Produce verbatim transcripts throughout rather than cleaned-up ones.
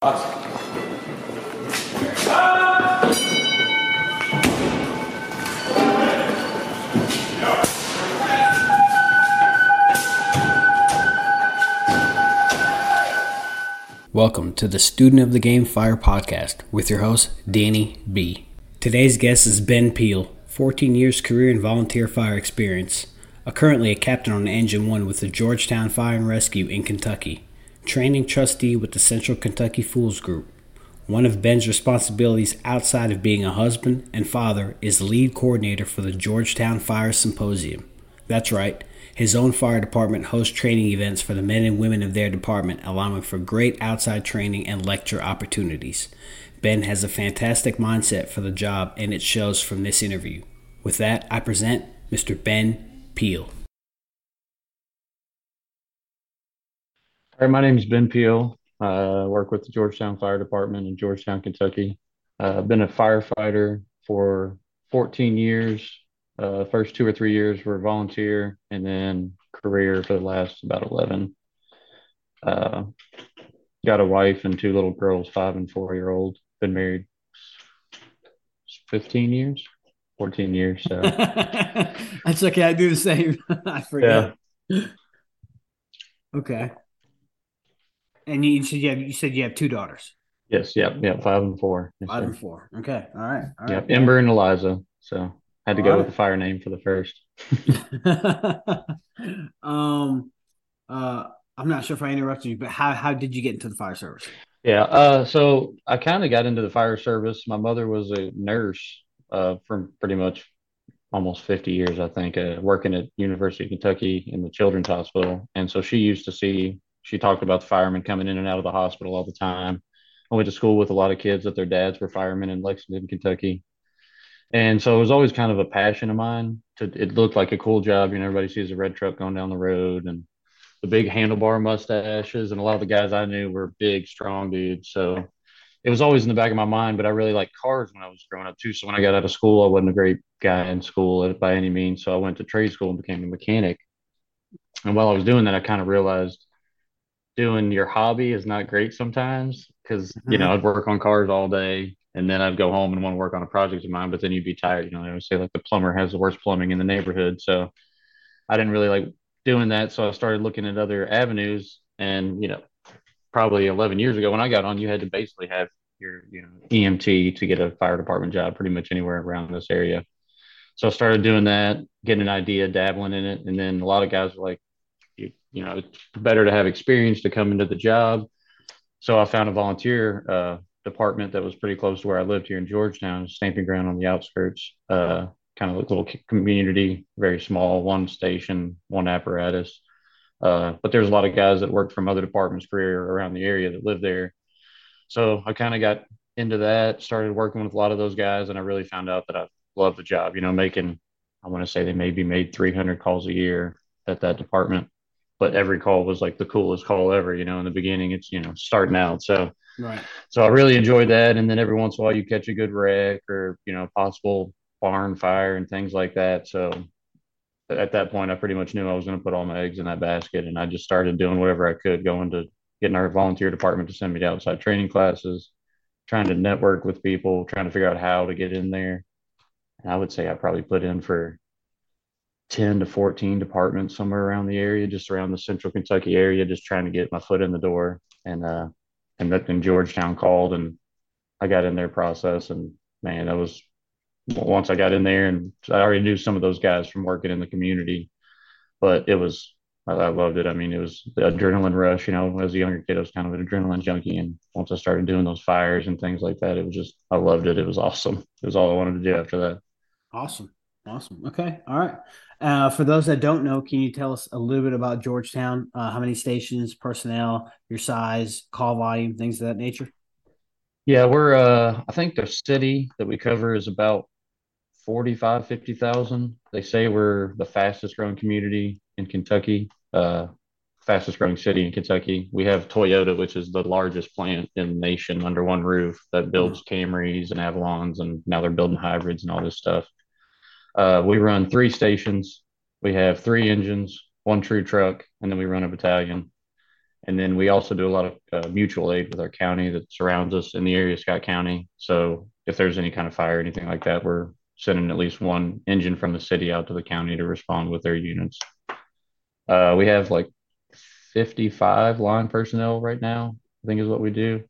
Awesome. Welcome to the Student of the Game Fire Podcast with your host, Danny B. Today's guest is Ben Peel, fourteen years career and volunteer fire experience, a currently a captain on Engine one with the Georgetown Fire and Rescue in Kentucky. Training trustee with the Central Kentucky FOOLS Group. One of Ben's responsibilities outside of being a husband and father is lead coordinator for the Georgetown Fire Symposium. That's right, his own fire department hosts training events for the men and women of their department, allowing for great outside training and lecture opportunities. Ben has a fantastic mindset for the job, and it shows from this interview. With that, I present Mister Ben Peel. Hi, my name is Ben Peel. Uh, I work with the Georgetown Fire Department in Georgetown, Kentucky. Uh, I've been a firefighter for fourteen years. Uh, first two or three years were volunteer, and then career for the last about eleven. Uh, got a wife and two little girls, five and four-year-old. Been married fifteen years, fourteen years. So that's okay. I do the same. I forget. Yeah. Okay. And you said you have you said you have two daughters. Yes, yep, yep, five and four. Yes, five sir. and four. Okay, all right. All right. Yep, Ember and Eliza. So had to all go right. with the fire name for the first. um, uh, I'm not sure if I interrupted you, but how how did you get into the fire service? Yeah, uh, so I kind of got into the fire service. My mother was a nurse uh, for pretty much almost fifty years, I think, uh, working at University of Kentucky in the Children's Hospital, and so she used to see. She talked about the firemen coming in and out of the hospital all the time. I went to school with a lot of kids that their dads were firemen in Lexington, Kentucky. And so it was always kind of a passion of mine. To, it looked like a cool job. You know, everybody sees a red truck going down the road and the big handlebar mustaches. And a lot of the guys I knew were big, strong dudes. So it was always in the back of my mind, but I really liked cars when I was growing up too. So when I got out of school, I wasn't a great guy in school by any means. So I went to trade school and became a mechanic. And while I was doing that, I kind of realized doing your hobby is not great sometimes because, you know, I'd work on cars all day and then I'd go home and want to work on a project of mine, but then you'd be tired. You know, they always say like the plumber has the worst plumbing in the neighborhood. So I didn't really like doing that. So I started looking at other avenues and, you know, probably eleven years ago when I got on, you had to basically have your, you know, E M T to get a fire department job pretty much anywhere around this area. So I started doing that, getting an idea, dabbling in it. And then a lot of guys were like, you know, it's better to have experience to come into the job. So I found a volunteer uh, department that was pretty close to where I lived here in Georgetown, stamping ground on the outskirts, uh, kind of a little community, very small, one station, one apparatus. Uh, but there's a lot of guys that worked from other departments career around the area that lived there. So I kind of got into that, started working with a lot of those guys, and I really found out that I loved the job, you know, making, I want to say they maybe made three hundred calls a year at that department. But every call was like the coolest call ever, you know, in the beginning, it's, you know, starting out. So, right. So I really enjoyed that. And then every once in a while you catch a good wreck or, you know, possible barn fire and things like that. So at that point, I pretty much knew I was going to put all my eggs in that basket. And I just started doing whatever I could, going to getting our volunteer department to send me to outside training classes, trying to network with people, trying to figure out how to get in there. And I would say I probably put in for ten to fourteen departments somewhere around the area, just around the Central Kentucky area, just trying to get my foot in the door. And uh, and then Georgetown called and I got in their process. And man, that was once I got in there and I already knew some of those guys from working in the community, but it was, I, I loved it. I mean, it was the adrenaline rush, you know, as a younger kid, I was kind of an adrenaline junkie. And once I started doing those fires and things like that, it was just, I loved it. It was awesome. It was all I wanted to do after that. Awesome. Awesome. Okay. All right. Uh, for those that don't know, can you tell us a little bit about Georgetown? Uh, how many stations, personnel, your size, call volume, things of that nature? Yeah, we're, uh, I think the city that we cover is about forty-five, fifty thousand. They say we're the fastest growing community in Kentucky, uh, fastest growing city in Kentucky. We have Toyota, which is the largest plant in the nation under one roof that builds Camrys and Avalons, and now they're building hybrids and all this stuff. Uh, we run three stations. We have three engines, one true truck, and then we run a battalion. And then we also do a lot of uh, mutual aid with our county that surrounds us in the area of Scott County. So if there's any kind of fire or anything like that, we're sending at least one engine from the city out to the county to respond with their units. Uh, we have like fifty-five line personnel right now, I think is what we do.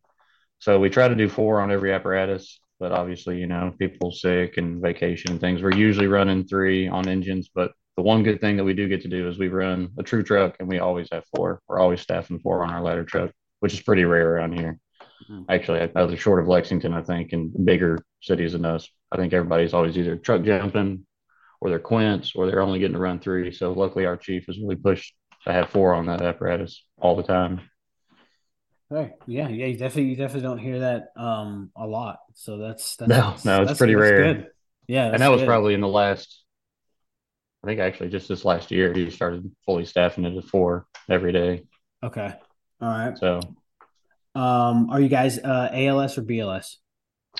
So we try to do four on every apparatus, but obviously, you know, people sick and vacation and things. We're usually running three on engines, but the one good thing that we do get to do is we run a true truck, and we always have four. We're always staffing four on our ladder truck, which is pretty rare around here. Mm-hmm. Actually, I was short of Lexington, I think, and bigger cities than us. I think everybody's always either truck jumping or they're quints or they're only getting to run three. So luckily our chief has really pushed to have four on that apparatus all the time. Right. Yeah. Yeah. You definitely, you definitely don't hear that um, a lot. So that's, that's no, that's, no, it's that's, pretty that's rare. Good. Yeah. And that was good. Probably in the last, I think actually just this last year, he started fully staffing it at four every day. Okay. All right. So um, are you guys uh, A L S or B L S?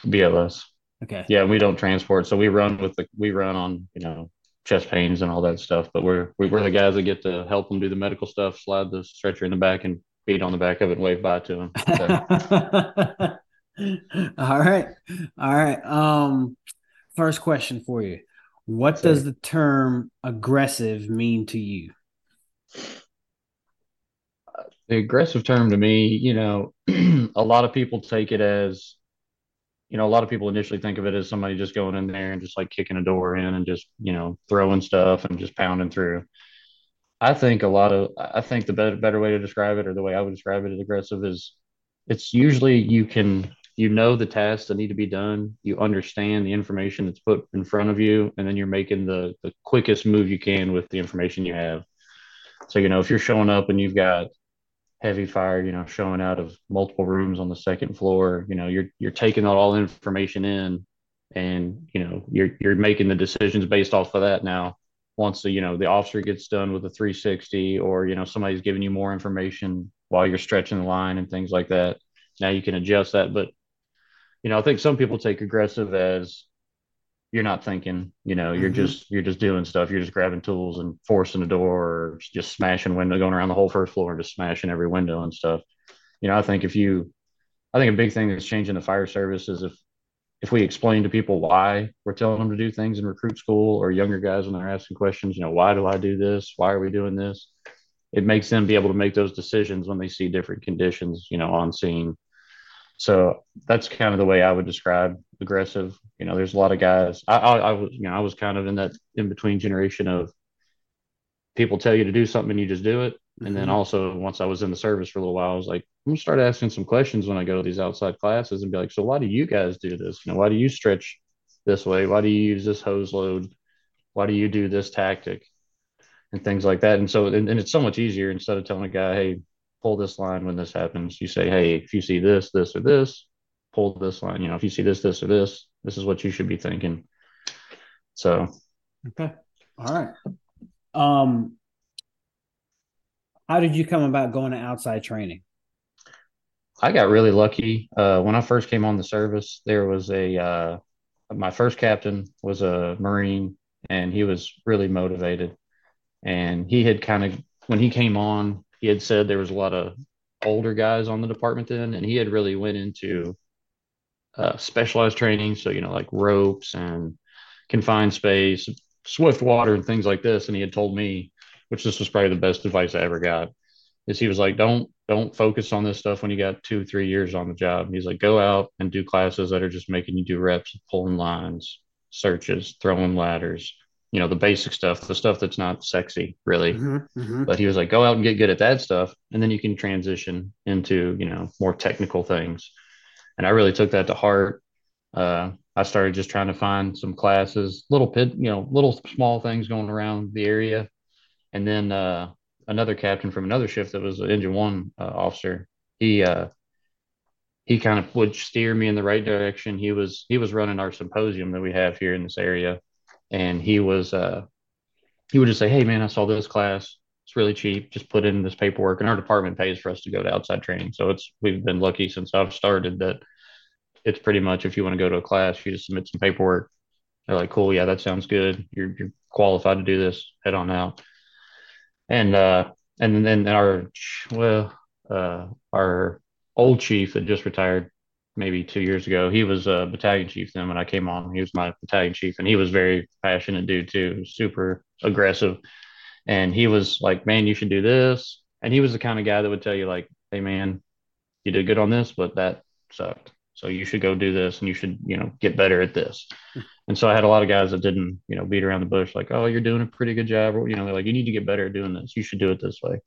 B L S. Okay. Yeah, we don't transport, so we run with the we run on you know chest pains and all that stuff. But we're we, we're the guys that get to help them do the medical stuff, slide the stretcher in the back, and beat on the back of it and wave bye to them. So. all right, all right. Um, first question for you: What so, does the term aggressive mean to you? The aggressive term to me, you know, a lot of people take it as. You know, a lot of people initially think of it as somebody just going in there and just like kicking a door in and just, you know, throwing stuff and just pounding through. I think a lot of, I think the better, better way to describe it, or the way I would describe it as aggressive, is it's usually you can, you know, the tasks that need to be done. You understand the information that's put in front of you, and then you're making the, the quickest move you can with the information you have. So, you know, if you're showing up and you've got heavy fire, you know, showing out of multiple rooms on the second floor, you know, you're, you're taking all the information in, and, you know, you're, you're making the decisions based off of that. Now, once the, you know, the officer gets done with a three sixty, or, you know, somebody's giving you more information while you're stretching the line and things like that, now you can adjust that. But, you know, I think some people take aggressive as you're not thinking, you know, you're mm-hmm. just, you're just doing stuff. You're just grabbing tools and forcing the door, or just smashing window, going around the whole first floor and just smashing every window and stuff. You know, I think if you, I think a big thing that's changing the fire service is if, if we explain to people why we're telling them to do things in recruit school, or younger guys when they're asking questions, you know, why do I do this? Why are we doing this? It makes them be able to make those decisions when they see different conditions, you know, on scene. So that's kind of the way I would describe aggressive. You know, there's a lot of guys. I, I, I was, you know, I was kind of in that in between generation of people tell you to do something and you just do it. And then also, once I was in the service for a little while, I was like, I'm gonna start asking some questions when I go to these outside classes and be like, so why do you guys do this? You know, why do you stretch this way? Why do you use this hose load? Why do you do this tactic? And things like that. And so, and, and it's so much easier, instead of telling a guy, hey, pull this line when this happens. You say, hey, if you see this, this, or this, pull this line. You know, if you see this, this, or this, this is what you should be thinking. So. Okay. All right. Um, how did you come about going to outside training? I got really lucky. Uh, when I first came on the service, there was a, uh, my first captain was a Marine, and he was really motivated. And he had kind of, when he came on, he had said there was a lot of older guys on the department then, and he had really went into uh, specialized training. So, you know, like ropes and confined space, swift water and things like this. And he had told me, which this was probably the best advice I ever got, is he was like, don't, don't focus on this stuff when you got two, three years on the job. And he's like, go out and do classes that are just making you do reps, pulling lines, searches, throwing ladders, you know, the basic stuff, the stuff that's not sexy, really. Mm-hmm, mm-hmm. But he was like, go out and get good at that stuff, and then you can transition into, you know, more technical things. And I really took that to heart. Uh, I started just trying to find some classes, little pit, you know, little small things going around the area. And then uh, another captain from another shift that was an Engine One uh, officer, he uh, he kind of would steer me in the right direction. He was he was running our symposium that we have here in this area. And he was, uh, he would just say, hey, man, I saw this class. It's really cheap. Just put in this paperwork. And our department pays for us to go to outside training. So it's, we've been lucky since I've started that it's pretty much, if you want to go to a class, you just submit some paperwork. They're like, cool. Yeah, that sounds good. You're, you're qualified to do this. Head on out. And, uh, and then our, well, uh, our old chief that just retired maybe two years ago, he was a battalion chief then when I came on. He was my battalion chief, and he was very passionate dude too, super aggressive. And he was like, man, you should do this. And he was the kind of guy that would tell you like, hey man, you did good on this, but that sucked. So you should go do this, and you should, you know, get better at this. And so I had a lot of guys that didn't, you know, beat around the bush, like, oh, you're doing a pretty good job. Or, you know, they're like, you need to get better at doing this. You should do it this way.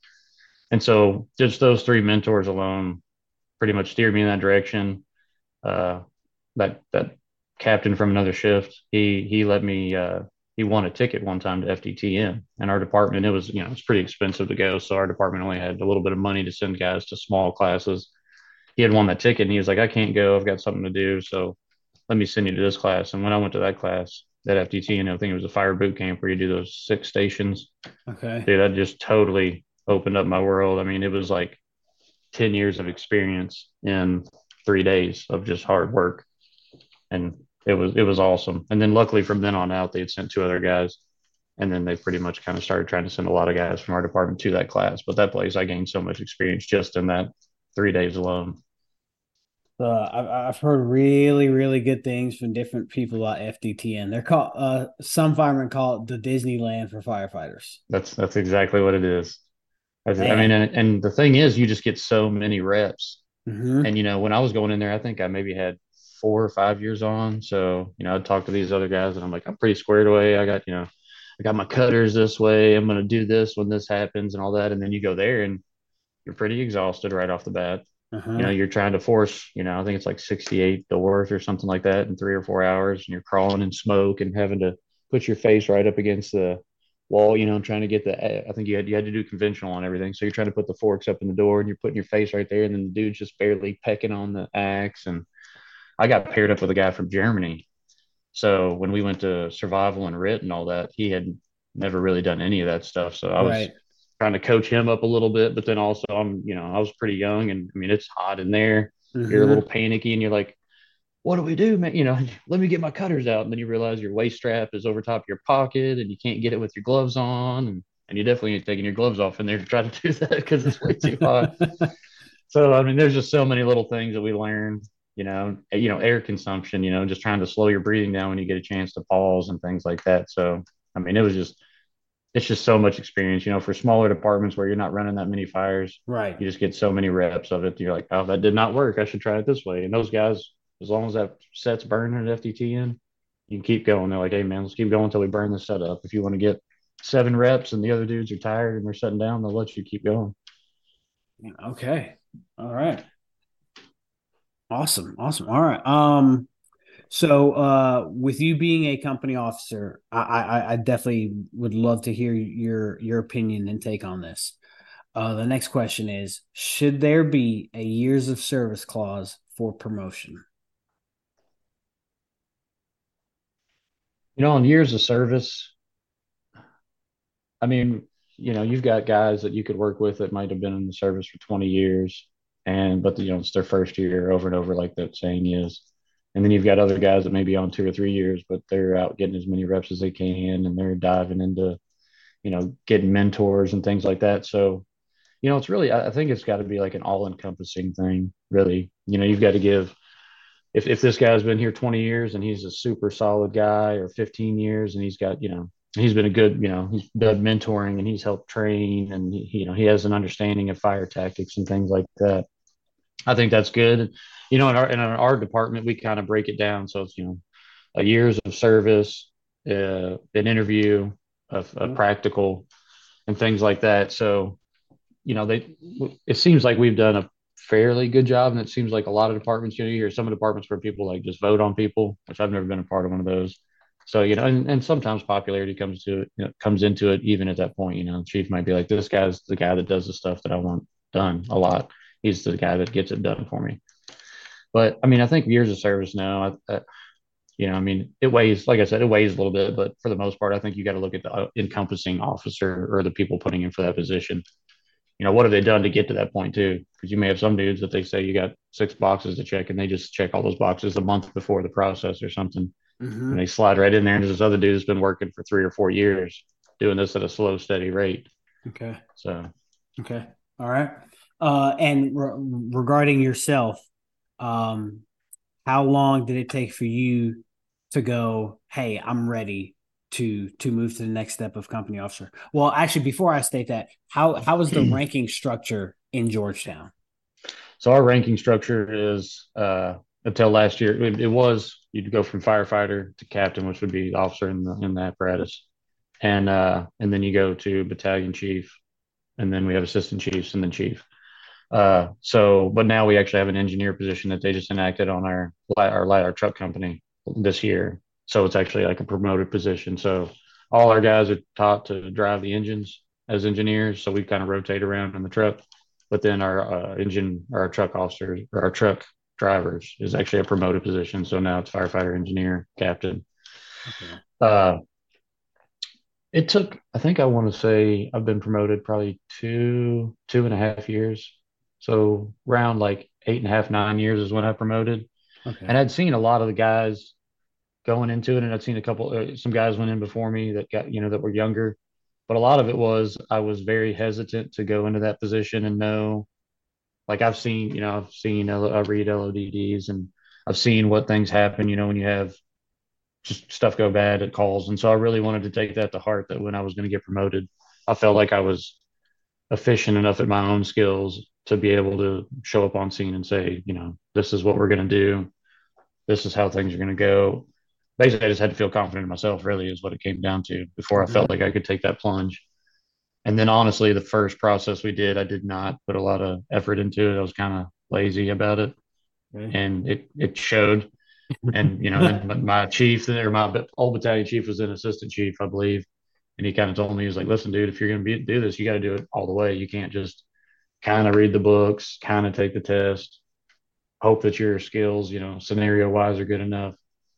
And so just those three mentors alone pretty much steered me in that direction. Uh, that, that captain from another shift, he, he let me, uh, he won a ticket one time to F D T M, and our department, it was, you know, it's pretty expensive to go. So our department only had a little bit of money to send guys to small classes. He had won that ticket, and he was like, I can't go. I've got something to do. So let me send you to this class. And when I went to that class, that F D T N, I think it was a fire boot camp where you do those six stations. Okay. Dude, that just totally opened up my world. I mean, it was like ten years of experience in three days of just hard work. And it was, it was awesome. And then luckily from then on out, they had sent two other guys. And then they pretty much kind of started trying to send a lot of guys from our department to that class. But that place, I gained so much experience just in that three days alone. Uh, I've, I've heard really, really good things from different people about F D T N. They're called, uh, some firemen call it the Disneyland for firefighters. That's that's exactly what it is. I mean, and, and the thing is, you just get so many reps. Mm-hmm. And, you know, when I was going in there, I think I maybe had four or five years on. So, you know, I'd talk to these other guys, and I'm like, I'm pretty squared away. I got, you know, I got my cutters this way. I'm going to do this when this happens and all that. And then you go there, and you're pretty exhausted right off the bat. Uh-huh. You know, you're trying to force, you know, I think it's like sixty-eight doors or something like that in three or four hours. And you're crawling in smoke and having to put your face right up against the wall, you know, trying to get the, I think you had, you had to do conventional on everything. So you're trying to put the forks up in the door, and you're putting your face right there. And then the dude's just barely pecking on the axe. And I got paired up with a guy from Germany. So when we went to survival and R I T and all that, he had never really done any of that stuff. So I was right. trying to coach him up a little bit, but then also I'm, you know, I was pretty young, and I mean, it's hot in there. Mm-hmm. You're a little panicky, and you're like, what do we do, man? You know, let me get my cutters out. And then you realize your waist strap is over top of your pocket, and you can't get it with your gloves on. And, and you definitely ain't taking your gloves off in there to try to do that because it's way too hot. So, I mean, there's just so many little things that we learned, you know, you know, air consumption, you know, just trying to slow your breathing down when you get a chance to pause and things like that. So, I mean, it was just, it's just so much experience, you know, for smaller departments where you're not running that many fires. Right. You just get so many reps of it. You're like, oh, that did not work. I should try it this way. And those guys, as long as that set's burning at F D T N, you can keep going. They're like, hey man, let's keep going until we burn the set up. If you want to get seven reps and the other dudes are tired and they're shutting down, they'll let you keep going. Okay. All right. Awesome. Awesome. All right. Um, So uh, with you being a company officer, I, I, I definitely would love to hear your your opinion and take on this. Uh, the next question is, should there be a years of service clause for promotion? You know, on years of service, I mean, you know, you've got guys that you could work with that might have been in the service for twenty years, and but, you know, it's their first year over and over, like that saying is. And then you've got other guys that may be on two or three years, but they're out getting as many reps as they can, and they're diving into, you know, getting mentors and things like that. So, you know, it's really, I think it's got to be like an all-encompassing thing, really. You know, you've got to give, if if this guy's been here twenty years and he's a super solid guy, or fifteen years and he's got, you know, he's been a good, you know, he's done mentoring and he's helped train, and, he, you know, he has an understanding of fire tactics and things like that. I think that's good. You know, in our in our department, we kind of break it down. So it's, you know, a years of service, uh, an interview, a, a mm-hmm. practical, and things like that. So, you know, they it seems like we've done a fairly good job, and it seems like a lot of departments, you know, you hear some departments where people like just vote on people, which I've never been a part of one of those. So, you know, and, and sometimes popularity comes to it, you know, comes into it even at that point. You know, the chief might be like, this guy's the guy that does the stuff that I want done a lot. He's the guy that gets it done for me. But I mean, I think years of service now, I, I, you know, I mean, it weighs, like I said, it weighs a little bit, but for the most part, I think you got to look at the encompassing officer or the people putting in for that position. You know, what have they done to get to that point too? Because you may have some dudes that they say you got six boxes to check, and they just check all those boxes a month before the process or something. Mm-hmm. And they slide right in there. And there's this other dude that's been working for three or four years doing this at a slow, steady rate. Okay. So. Okay. All right. Uh, and re- regarding yourself, um, how long did it take for you to go, hey, I'm ready to to move to the next step of company officer? Well, actually, before I state that, how how was the ranking structure in Georgetown? So our ranking structure is, uh, until last year, it, it was, you'd go from firefighter to captain, which would be officer in the, in the apparatus. And uh, and then you go to battalion chief, and then we have assistant chiefs and then chief. Uh, so, but now we actually have an engineer position that they just enacted on our, our, our truck company this year. So it's actually like a promoted position. So all our guys are taught to drive the engines as engineers. So we kind of rotate around in the truck. But then our uh, engine, our truck officers, or our truck drivers is actually a promoted position. So now it's firefighter, engineer, captain. Okay. Uh, it took, I think I want to say I've been promoted probably two, two and a half years. So around like eight and a half, nine years is when I promoted. Okay. And I'd seen a lot of the guys going into it. And I'd seen a couple, uh, some guys went in before me that got, you know, that were younger. But a lot of it was I was very hesitant to go into that position and know, like I've seen, you know, I've seen, I read L O D Ds and I've seen what things happen, you know, when you have just stuff go bad at calls. And so I really wanted to take that to heart that when I was going to get promoted, I felt like I was efficient enough at my own skills to be able to show up on scene and say, you know, this is what we're going to do. This is how things are going to go. Basically, I just had to feel confident in myself, really, is what it came down to before I felt like I could take that plunge. And then, honestly, the first process we did, I did not put a lot of effort into it. I was kind of lazy about it, okay. and it it showed. And, you know, my chief there, my old battalion chief was an assistant chief, I believe, and he kind of told me, he was like, listen, dude, if you're going to be do this, you got to do it all the way. You can't just kind of read the books, kind of take the test, hope that your skills, you know, scenario-wise are good enough.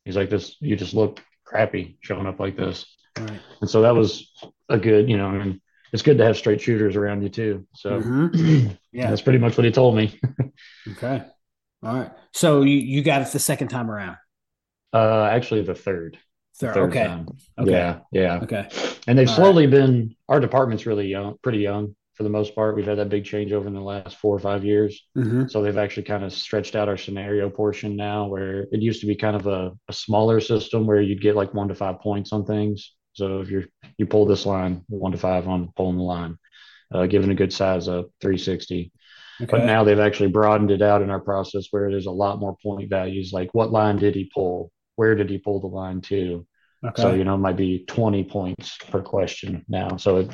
He's like, this, you just look crappy showing up like this. Right. And so that was a good, you know, I mean, it's good to have straight shooters around you too. So mm-hmm. yeah, that's pretty much what he told me. Okay. All right. So you, you got it the second time around. Uh, actually the third. Third. third okay. Time. Okay. Yeah. Yeah. Okay. And they've All slowly right. been, our department's really young, pretty young for the most part. We've had that big changeover in the last four or five years. Mm-hmm. So they've actually kind of stretched out our scenario portion now, where it used to be kind of a, a smaller system where you'd get like one to five points on things. So if you're, you pull this line, one to five on pulling the line, uh, giving a good size up, three sixty. Okay. But now they've actually broadened it out in our process where there's a lot more point values. Like what line did he pull? Where did he pull the line to? Okay. So, you know, it might be twenty points per question now. So it,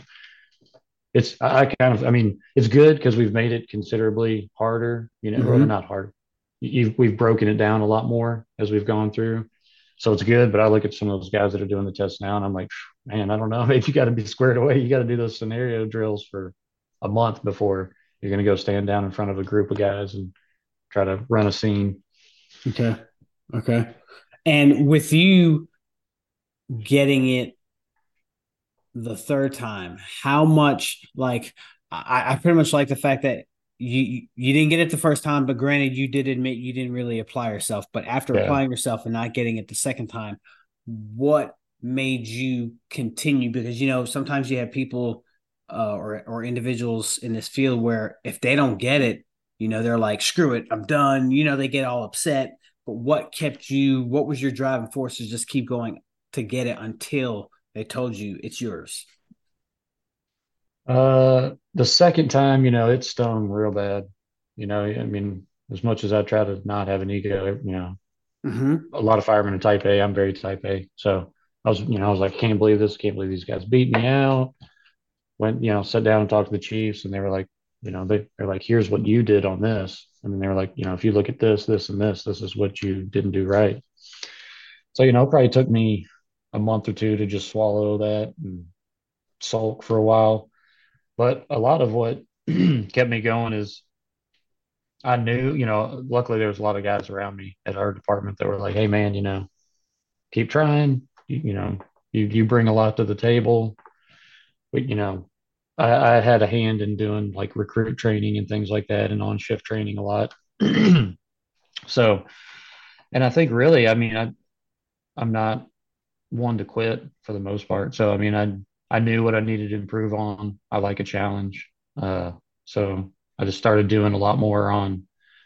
It's I kind of I mean it's good because we've made it considerably harder, you know, mm-hmm. or not hard. You've, we've broken it down a lot more as we've gone through, so it's good. But I look at some of those guys that are doing the tests now, and I'm like, man, I don't know. Maybe you got to be squared away. You got to do those scenario drills for a month before you're going to go stand down in front of a group of guys and try to run a scene. Okay, okay. And with you getting it the third time, how much, like, I, I pretty much like the fact that you you didn't get it the first time, but granted, you did admit you didn't really apply yourself. But after yeah. applying yourself and not getting it the second time, what made you continue? Because, you know, sometimes you have people uh, or or individuals in this field where if they don't get it, you know, they're like, screw it, I'm done. You know, they get all upset. But what kept you, what was your driving force to just keep going to get it until they told you it's yours? Uh, the second time, you know, it stung real bad. You know, I mean, as much as I try to not have an ego, you know, mm-hmm. a lot of firemen are type A. I'm very type A. So I was, you know, I was like, can't believe this. Can't believe these guys beat me out. Went, you know, sat down and talked to the chiefs, and they were like, you know, they, they're like, here's what you did on this. And then they were like, you know, if you look at this, this, and this, this is what you didn't do right. So, you know, it probably took me a month or two to just swallow that and sulk for a while. But a lot of what kept me going is I knew, you know, luckily there was a lot of guys around me at our department that were like, hey man, you know, keep trying, you, you know, you, you bring a lot to the table. But, you know, I, I had a hand in doing like recruit training and things like that and on shift training a lot. So, and I think really, I mean, I, I'm not one to quit for the most part. So, I mean, I, I knew what I needed to improve on. I like a challenge. Uh, so I just started doing a lot more on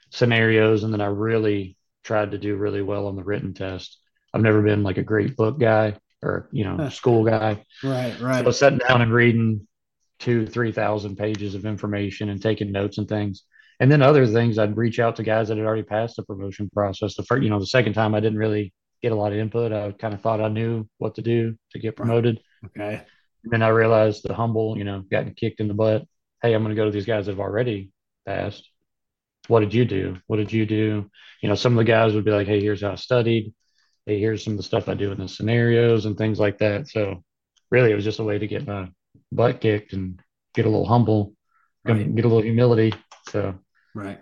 scenarios, and then I really tried to do really well on the written test. I've never been like a great book guy or, you know, school guy. Right, right. So sitting down and reading two, three thousand pages of information and taking notes and things. And then other things, I'd reach out to guys that had already passed the promotion process. The first, you know, the second time I didn't really get a lot of input. I kind of thought I knew what to do to get promoted. Okay. And then I realized the humble, you know, gotten kicked in the butt. Hey, I'm going to go to these guys that have already passed. What did you do? What did you do? You know, some of the guys would be like, hey, here's how I studied. Hey, here's some of the stuff I do in the scenarios and things like that. So really it was just a way to get my butt kicked and get a little humble, right. Get a little humility. So, right.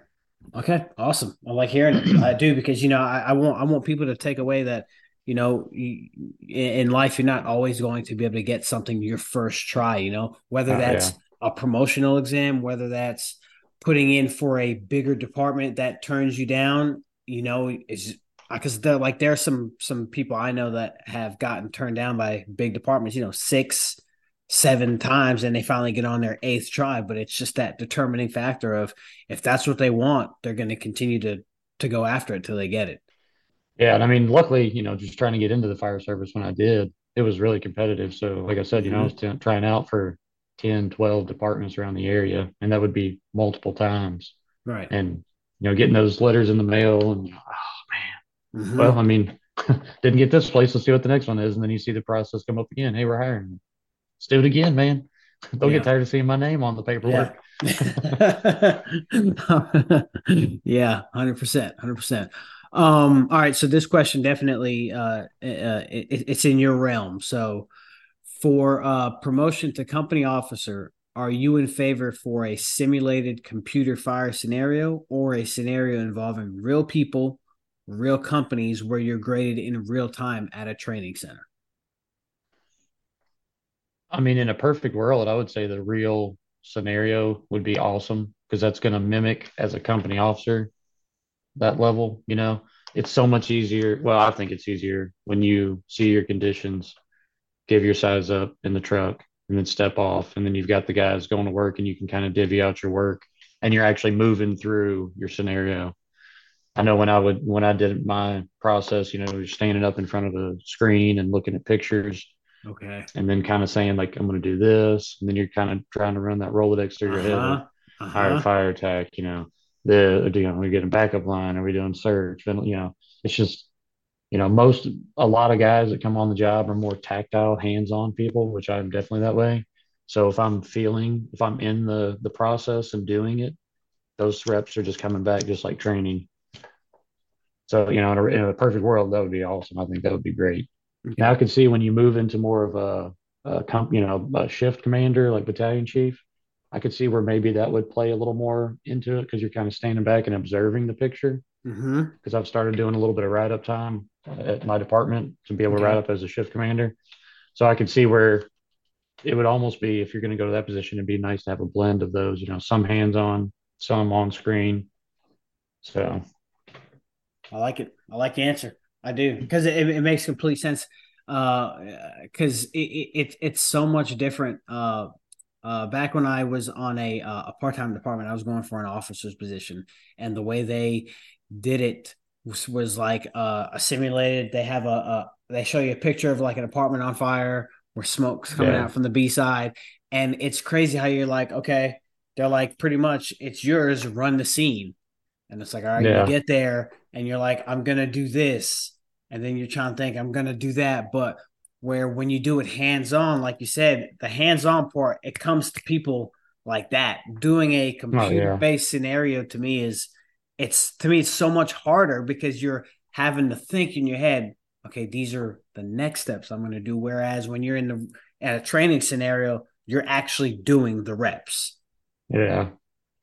Okay. Awesome. I like hearing it. I do, because, you know, I, I want, I want people to take away that, you know, you, in life, you're not always going to be able to get something your first try, you know, whether that's oh, yeah. a promotional exam, whether that's putting in for a bigger department that turns you down, you know, is because like there are some some people I know that have gotten turned down by big departments, you know, six, seven times, and they finally get on their eighth try. But it's just that determining factor of if that's what they want, they're going to continue to to go after it till they get it. Yeah, and I mean, luckily, you know, just trying to get into the fire service when I did, it was really competitive. So like I said, you know, I was t- trying out for ten, twelve departments around the area, and that would be multiple times. Right. And, you know, getting those letters in the mail and, you know, oh, man, mm-hmm. well, I mean, didn't get this place. Let's see what the next one is. And then you see the process come up again. Hey, we're hiring. Let's do it again, man. Don't yeah. get tired of seeing my name on the paperwork. Yeah, yeah one hundred percent, one hundred percent. Um, all right. So this question definitely, uh, uh it, it's in your realm. So, for uh, promotion to company officer, are you in favor for a simulated computer fire scenario or a scenario involving real people, real companies where you're graded in real time at a training center? I mean, in a perfect world, I would say the real scenario would be awesome, because that's going to mimic as a company officer that level. You know, it's so much easier. Well, I think it's easier when you see your conditions, give your size up in the truck, and then step off. And then you've got the guys going to work, and you can kind of divvy out your work, and you're actually moving through your scenario. I know when I would, when I did my process, you know, you're standing up in front of a screen and looking at pictures. Okay. And then kind of saying like, I'm going to do this. And then you're kind of trying to run that Rolodex through your uh-huh. head. Uh-huh. Fire, fire attack, you know, the, you know, we're getting backup line. Are we doing surge? You know, it's just, you know, most, a lot of guys that come on the job are more tactile, hands-on people, which I'm definitely that way. So if I'm feeling, if I'm in the the process and doing it, those reps are just coming back just like training. So, you know, in a, in a perfect world, that would be awesome. I think that would be great. Okay. Now I can see when you move into more of a, a comp, you know, a shift commander, like battalion chief, I could see where maybe that would play a little more into it, because you're kind of standing back and observing the picture. Because mm-hmm. I've started doing a little bit of write-up time at my department to be able okay. to write up as a shift commander. So I could see where it would almost be, if you're going to go to that position, it'd be nice to have a blend of those, you know, some hands-on, some on-screen. So I like it. I like the answer. I do. Because it, it makes complete sense. Because uh, it, it it's so much different. Uh, uh, back when I was on a, uh, a part-time department, I was going for an officer's position. And the way they did it was, was like uh, a simulated. They have a, a they show you a picture of like an apartment on fire where smoke's coming yeah. out from the B side, and it's crazy how you're like, okay, they're like, pretty much it's yours, run the scene, and it's like, all right, yeah. you get there, and you're like, I'm gonna do this, and then you're trying to think, I'm gonna do that, but where when you do it hands on, like you said, the hands on part, it comes to people like that. Doing a computer based oh, yeah. scenario to me is. It's to me, it's so much harder because you're having to think in your head, okay, these are the next steps I'm going to do. Whereas when you're in the at a training scenario, you're actually doing the reps. Yeah.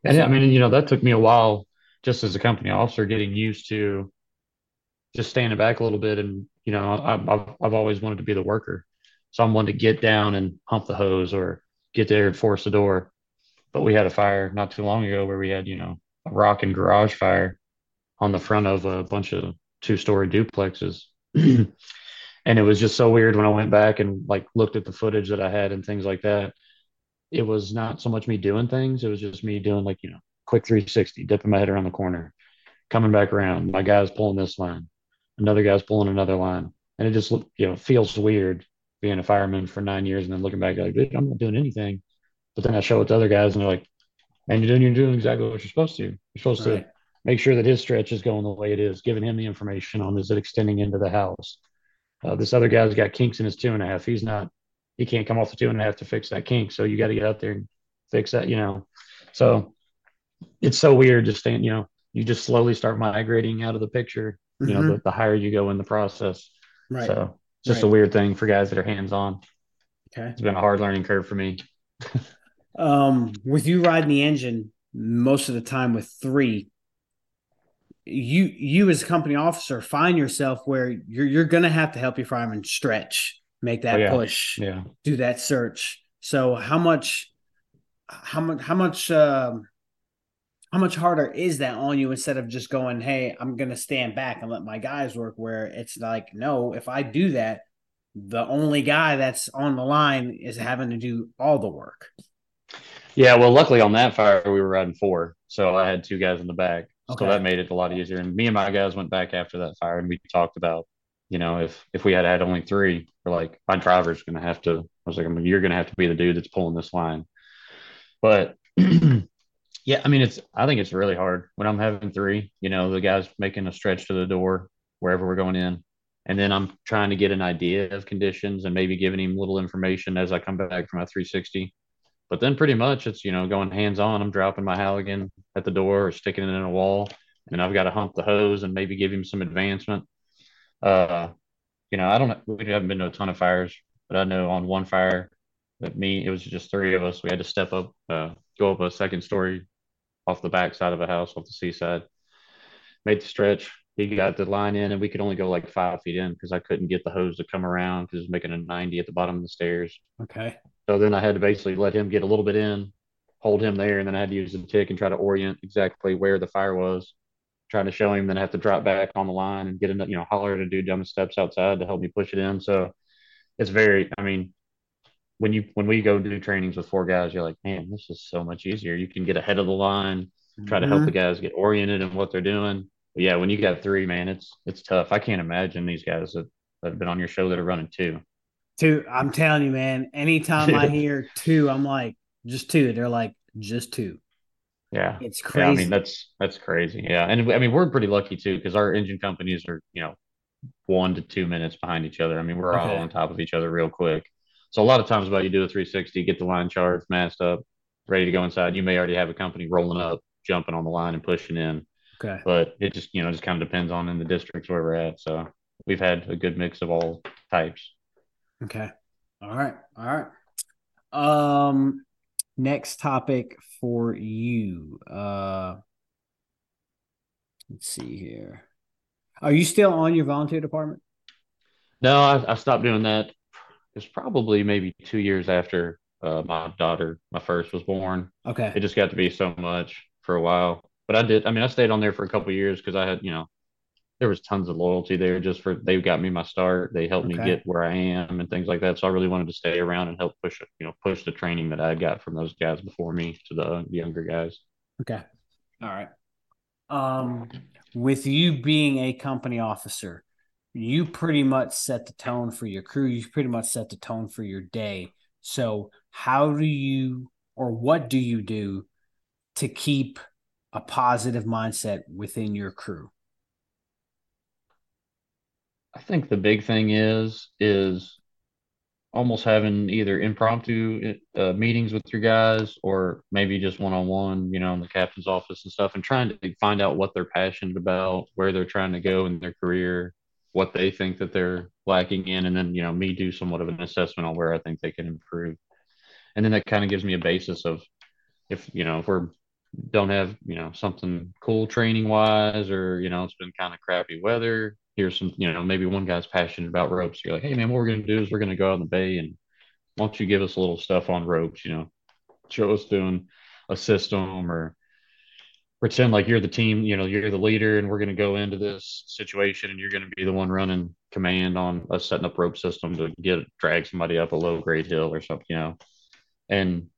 And so, I mean, you know, that took me a while just as a company officer getting used to just standing back a little bit. And, you know, I, I've, I've always wanted to be the worker. So I'm one to get down and hump the hose or get there and force the door. But we had a fire not too long ago where we had, you know, rock and garage fire on the front of a bunch of two-story duplexes. And it was just so weird when I went back and like looked at the footage that I had and things like that. It was not so much me doing things. It was just me doing like, you know, quick three sixty, dipping my head around the corner, coming back around. My guy's pulling this line. Another guy's pulling another line. And it just, you know, feels weird being a fireman for nine years and then looking back like, dude, I'm not doing anything. But then I show it to other guys and they're like, and you're doing, you're doing exactly what you're supposed to. You're supposed right. to make sure that his stretch is going the way it is, giving him the information on, is it extending into the house? Uh, this other guy's got kinks in his two and a half. He's not, he can't come off the two and a half to fix that kink. So you got to get out there and fix that, you know? So it's so weird just staying, you know, you just slowly start migrating out of the picture, you mm-hmm. know, the, the higher you go in the process. Right. So it's just right. a weird thing for guys that are hands-on. Okay. It's been a hard learning curve for me. um, with you riding the engine most of the time with three, you, you as a company officer find yourself where you're, you're going to have to help your fireman stretch, make that oh, yeah. push, yeah. do that search. So how much, how much, how much, um, how much harder is that on you instead of just going, hey, I'm going to stand back and let my guys work, where it's like, no, if I do that, the only guy that's on the line is having to do all the work. Yeah. Well, luckily on that fire, we were riding four. So I had two guys in the back. Okay. So that made it a lot easier. And me and my guys went back after that fire and we talked about, you know, if, if we had had only three, we're like, my driver's going to have to, I was like, I mean, you're going to have to be the dude that's pulling this line. But yeah, I mean, it's, I think it's really hard when I'm having three, you know, the guy's making a stretch to the door, wherever we're going in. And then I'm trying to get an idea of conditions and maybe giving him little information as I come back from my three sixty. But then pretty much it's, you know, going hands-on. I'm dropping my Halligan at the door or sticking it in a wall, and I've got to hump the hose and maybe give him some advancement. Uh, you know, I don't – we haven't been to a ton of fires, but I know on one fire that me – it was just three of us. We had to step up, uh, go up a second story off the back side of a house, off the seaside, made the stretch. He got the line in, and we could only go like five feet in because I couldn't get the hose to come around because it was making a ninety at the bottom of the stairs. Okay. So then I had to basically let him get a little bit in, hold him there, and then I had to use the tick and try to orient exactly where the fire was, trying to show him, then I have to drop back on the line and get enough, you know, holler to do dumb steps outside to help me push it in. So it's very, I mean, when you when we go do trainings with four guys, you're like, man, this is so much easier. You can get ahead of the line, try mm-hmm. to help the guys get oriented in what they're doing. But yeah, when you got three, man, it's it's tough. I can't imagine these guys that, that have been on your show that are running two. Two, I'm telling you, man, anytime I hear two, I'm like, just two. They're like, just two. Yeah. It's crazy. Yeah, I mean, that's, that's crazy. Yeah. And I mean, we're pretty lucky too, because our engine companies are, you know, one to two minutes behind each other. I mean, we're okay. all on top of each other real quick. So a lot of times about you do a three sixty, get the line charged, masked up, ready to go inside. You may already have a company rolling up, jumping on the line and pushing in. Okay. But it just, you know, just kind of depends on in the districts where we're at. So we've had a good mix of all types. Okay. All right. All right. Um, next topic for you. Uh, let's see here. Are you still on your volunteer department? No, I, I stopped doing that. It's probably maybe two years after uh, my daughter, my first, was born. Okay. It just got to be so much for a while. But I did. I mean, I stayed on there for a couple of years because I had, you know, there was tons of loyalty there just for, they got me my start. They helped okay. me get where I am and things like that. So I really wanted to stay around and help push, you know, push the training that I got from those guys before me to the younger guys. Okay. All right. Um, with you being a company officer, you pretty much set the tone for your crew. You pretty much set the tone for your day. So how do you, or what do you do to keep a positive mindset within your crew? I think the big thing is, is almost having either impromptu uh, meetings with your guys or maybe just one-on-one, you know, in the captain's office and stuff, and trying to find out what they're passionate about, where they're trying to go in their career, what they think that they're lacking in. And then, you know, me do somewhat of an assessment on where I think they can improve. And then that kind of gives me a basis of if, you know, if we're don't have, you know, something cool training wise, or, you know, it's been kind of crappy weather. Here's some, you know, maybe one guy's passionate about ropes. You're like, hey, man, what we're going to do is we're going to go out in the bay, and why don't you give us a little stuff on ropes, you know, show us doing a system, or pretend like you're the team, you know, you're the leader, and we're going to go into this situation and you're going to be the one running command on us setting up rope system to get drag somebody up a low grade hill or something, you know. And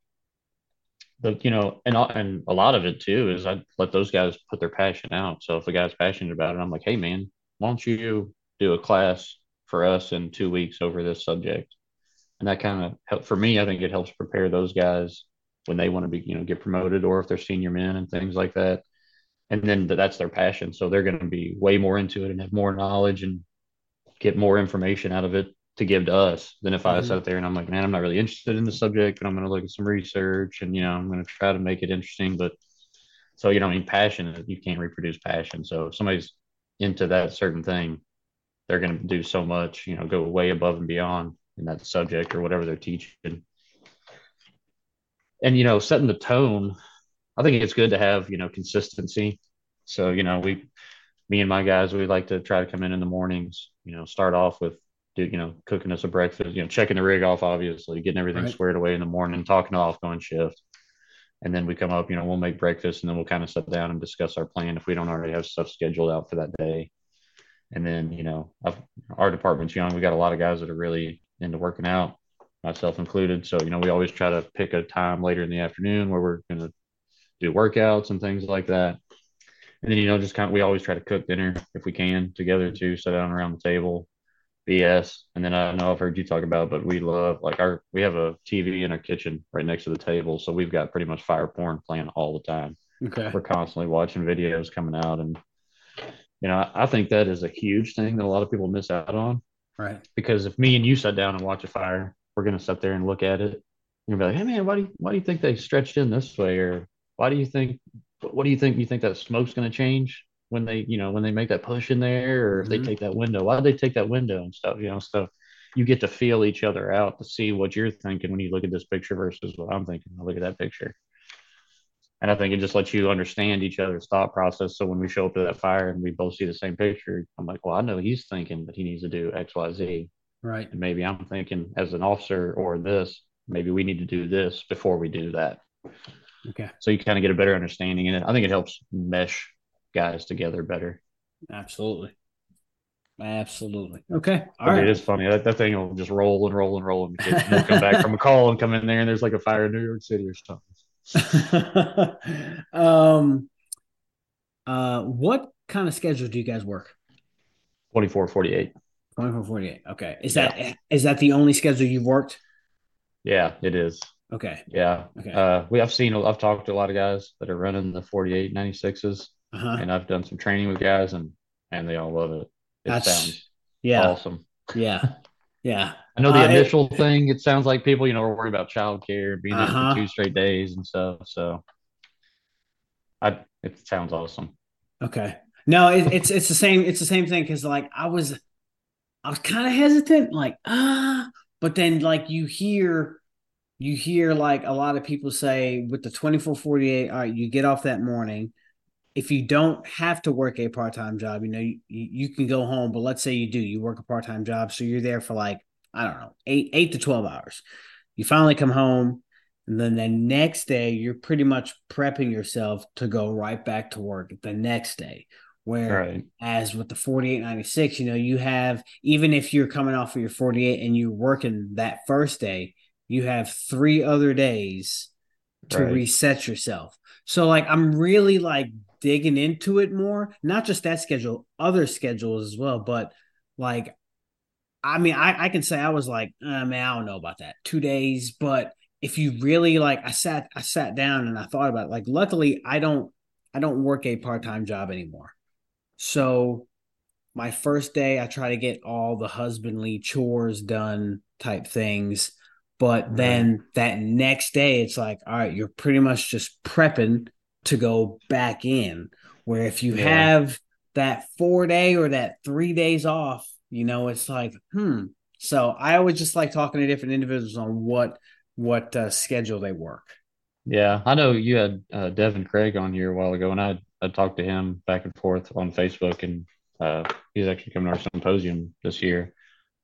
But, you know, and and a lot of it too is I let those guys put their passion out. So if a guy's passionate about it, I'm like, hey man, why don't you do a class for us in two weeks over this subject? And that kind of help for me. I think it helps prepare those guys when they want to be, you know, get promoted, or if they're senior men and things like that. And then that's their passion, so they're going to be way more into it and have more knowledge and get more information out of it to give to us than if I mm-hmm. sat there and I'm like, man, I'm not really interested in the subject, but I'm going to look at some research and, you know, I'm going to try to make it interesting. But so, you know, I mean, passion, you can't reproduce passion. So if somebody's into that certain thing, they're going to do so much, you know, go way above and beyond in that subject or whatever they're teaching. And, you know, setting the tone, I think it's good to have, you know, consistency. So, you know, we, me and my guys, we like to try to come in in the mornings, you know, start off with, you know, cooking us a breakfast, you know, checking the rig off, obviously, getting everything right. squared away in the morning, talking to off going shift. And then we come up, you know, we'll make breakfast and then we'll kind of sit down and discuss our plan if we don't already have stuff scheduled out for that day. And then, you know, I've, our department's young. We got a lot of guys that are really into working out, myself included. So, you know, we always try to pick a time later in the afternoon where we're going to do workouts and things like that. And then, you know, just kind of, we always try to cook dinner if we can together too, sit down around the table. B S. And then I know I've heard you talk about, but we love like our, we have a T V in our kitchen right next to the table. So we've got pretty much fire porn playing all the time. Okay. We're constantly watching videos coming out. And, you know, I think that is a huge thing that a lot of people miss out on. Right. Because if me and you sat down and watch a fire, we're going to sit there and look at it and be like, hey man, why do you, why do you think they stretched in this way? Or why do you think, what do you think? You think that smoke's going to change when they, you know, when they make that push in there, or if mm-hmm. they take that window, why did they take that window and stuff, you know, so you get to feel each other out to see what you're thinking when you look at this picture versus what I'm thinking when I look at that picture. And I think it just lets you understand each other's thought process. So when we show up to that fire and we both see the same picture, I'm like, well, I know he's thinking that he needs to do X, Y, Z. Right. And maybe I'm thinking as an officer or this, maybe we need to do this before we do that. Okay. So you kind of get a better understanding. And I think it helps mesh guys together better. Absolutely. Absolutely. Okay. All right. It is funny. That, that thing will just roll and roll and roll. And we'll come back from a call and come in there and there's like a fire in New York City or something. um, uh, what kind of schedule do you guys work? twenty-four forty-eight twenty-four forty-eight Okay. Is that, yeah. is that the only schedule you've worked? Yeah, it is. Okay. Yeah. Okay. Uh, we, I've seen, I've talked to a lot of guys that are running the forty-eight ninety-sixes Uh-huh. And I've done some training with guys, and, and they all love it. It That's, sounds yeah. awesome. Yeah. Yeah. I know the uh, initial it, thing, it sounds like people, you know, are worried about childcare, being uh-huh. there for two straight days and stuff. So I, it sounds awesome. Okay. No, it, it's, it's the same. It's the same thing. Cause like I was, I was kind of hesitant, like, ah, but then like you hear, you hear like a lot of people say with the twenty-four forty-eight all right, you get off that morning. If you don't have to work a part-time job, you know, you, you can go home, but let's say you do, you work a part-time job. So you're there for like, I don't know, eight, eight to twelve hours. You finally come home and then the next day you're pretty much prepping yourself to go right back to work the next day. Whereas right. with the forty-eight ninety-six you know, you have, even if you're coming off of your forty-eight and you're working that first day, you have three other days to right. reset yourself. So like, I'm really like, digging into it more, not just that schedule, other schedules as well. But like, I mean, I, I can say I was like, uh, man, I don't know about that two days. But if you really like, I sat, I sat down and I thought about it. Like, luckily I don't, I don't work a part-time job anymore. So my first day I try to get all the husbandly chores done type things. But then that next day it's like, all right, you're pretty much just prepping to go back in, where if you yeah. have that four day or that three days off, you know, it's like, hmm. So I always just like talking to different individuals on what, what uh, schedule they work. Yeah. I know you had uh, Devin Craig on here a while ago and I, I talked to him back and forth on Facebook and uh, he's actually coming to our symposium this year,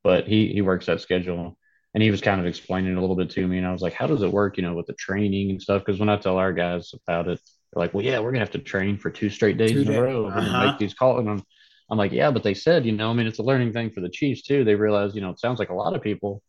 but he, he works that schedule. And he was kind of explaining it a little bit to me and I was like, how does it work, you know, with the training and stuff? Cause when I tell our guys about it, like, well, yeah, we're going to have to train for two straight days two in a row and uh-huh. make these calls. And I'm, I'm like, yeah, but they said, you know, I mean, it's a learning thing for the Chiefs too. They realize, you know, it sounds like a lot of people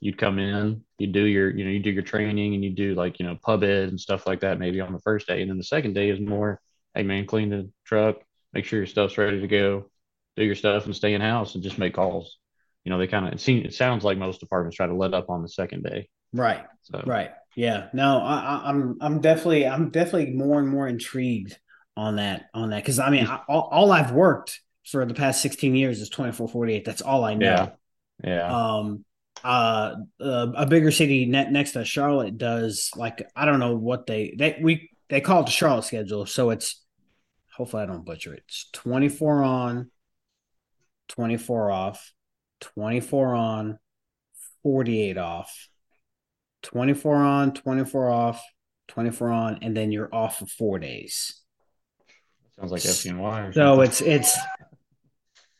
you'd come in, you do your, you know, you do your training and you do like, you know, pub ed and stuff like that, maybe on the first day. And then the second day is more, hey man, clean the truck, make sure your stuff's ready to go, do your stuff and stay in house and just make calls. You know, they kind of, it seems, it sounds like most departments try to let up on the second day. Right. So. Right. Yeah. No, I, I'm, I'm definitely, I'm definitely more and more intrigued on that, on that. Cause I mean, I, all, all I've worked for the past sixteen years is twenty-four forty-eight. That's all I know. Yeah. Yeah. Um, uh, uh a bigger city net next to Charlotte does, like, I don't know what they, they, we, they call it the Charlotte schedule. So it's, hopefully I don't butcher it. It's twenty-four on, twenty-four off, twenty-four on, forty-eight off, twenty-four on, twenty-four off, twenty-four on, and then you're off for four days. Sounds like F D N Y. So it's, it's,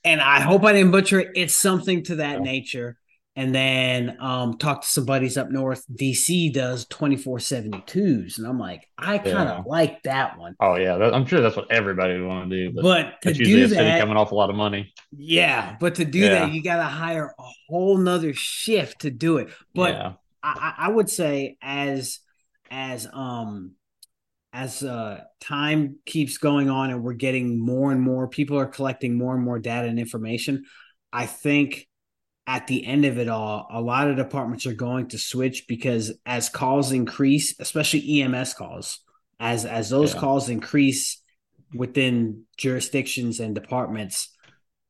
and I hope I didn't butcher it. It's something to that no. nature. And then um, talk to some buddies up north. D C does twenty-four seventy-twos. And I'm like, I kind of yeah. like that one. Oh, yeah. That, I'm sure that's what everybody would want to do. But, but to that's usually do that, a city coming off a lot of money. Yeah. But to do yeah. that, you got to hire a whole nother shift to do it. But yeah. I, I would say as, as, um, as uh, time keeps going on and we're getting more and more, people are collecting more and more data and information, I think at the end of it all, a lot of departments are going to switch because as calls increase, especially E M S calls, as as those yeah. calls increase within jurisdictions and departments,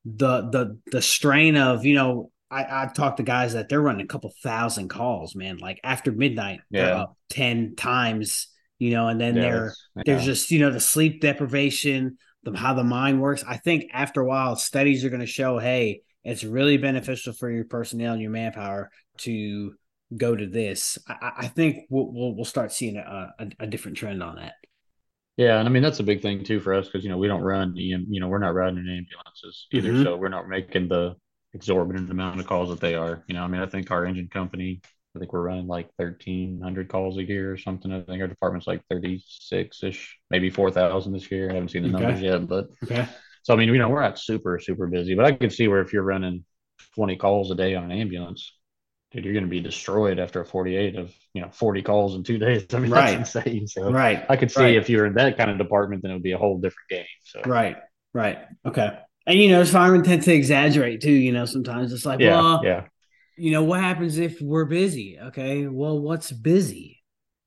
the the the strain of, you know, I, I've talked to guys that they're running a couple thousand calls, man. Like after midnight, yeah. they're up ten times, you know, and then yes. they're yeah. there's just, you know, the sleep deprivation, the how the mind works. I think after a while, studies are going to show, hey, it's really beneficial for your personnel and your manpower to go to this. I, I think we'll, we'll we'll start seeing a, a, a different trend on that. Yeah, and I mean that's a big thing too for us because you know we don't run, you know, we're not riding in ambulances either, mm-hmm. so we're not making the exorbitant amount of calls that they are. You know, I mean, I think our engine company, I think we're running like thirteen hundred calls a year or something. I think our department's like thirty-six ish, maybe four thousand this year. I haven't seen the okay. numbers yet, but okay. So, I mean, you know, we're not super, super busy, but I can see where if you're running twenty calls a day on an ambulance, dude, you're going to be destroyed after a forty-eight of, you know, forty calls in two days. I mean, right. that's insane. So right. I could see right. if you were in that kind of department, then it would be a whole different game. So Right. Right. Okay. And, you know, firemen tend to exaggerate too, you know, sometimes it's like, yeah, well, yeah. you know, what happens if we're busy? Okay. Well, what's busy?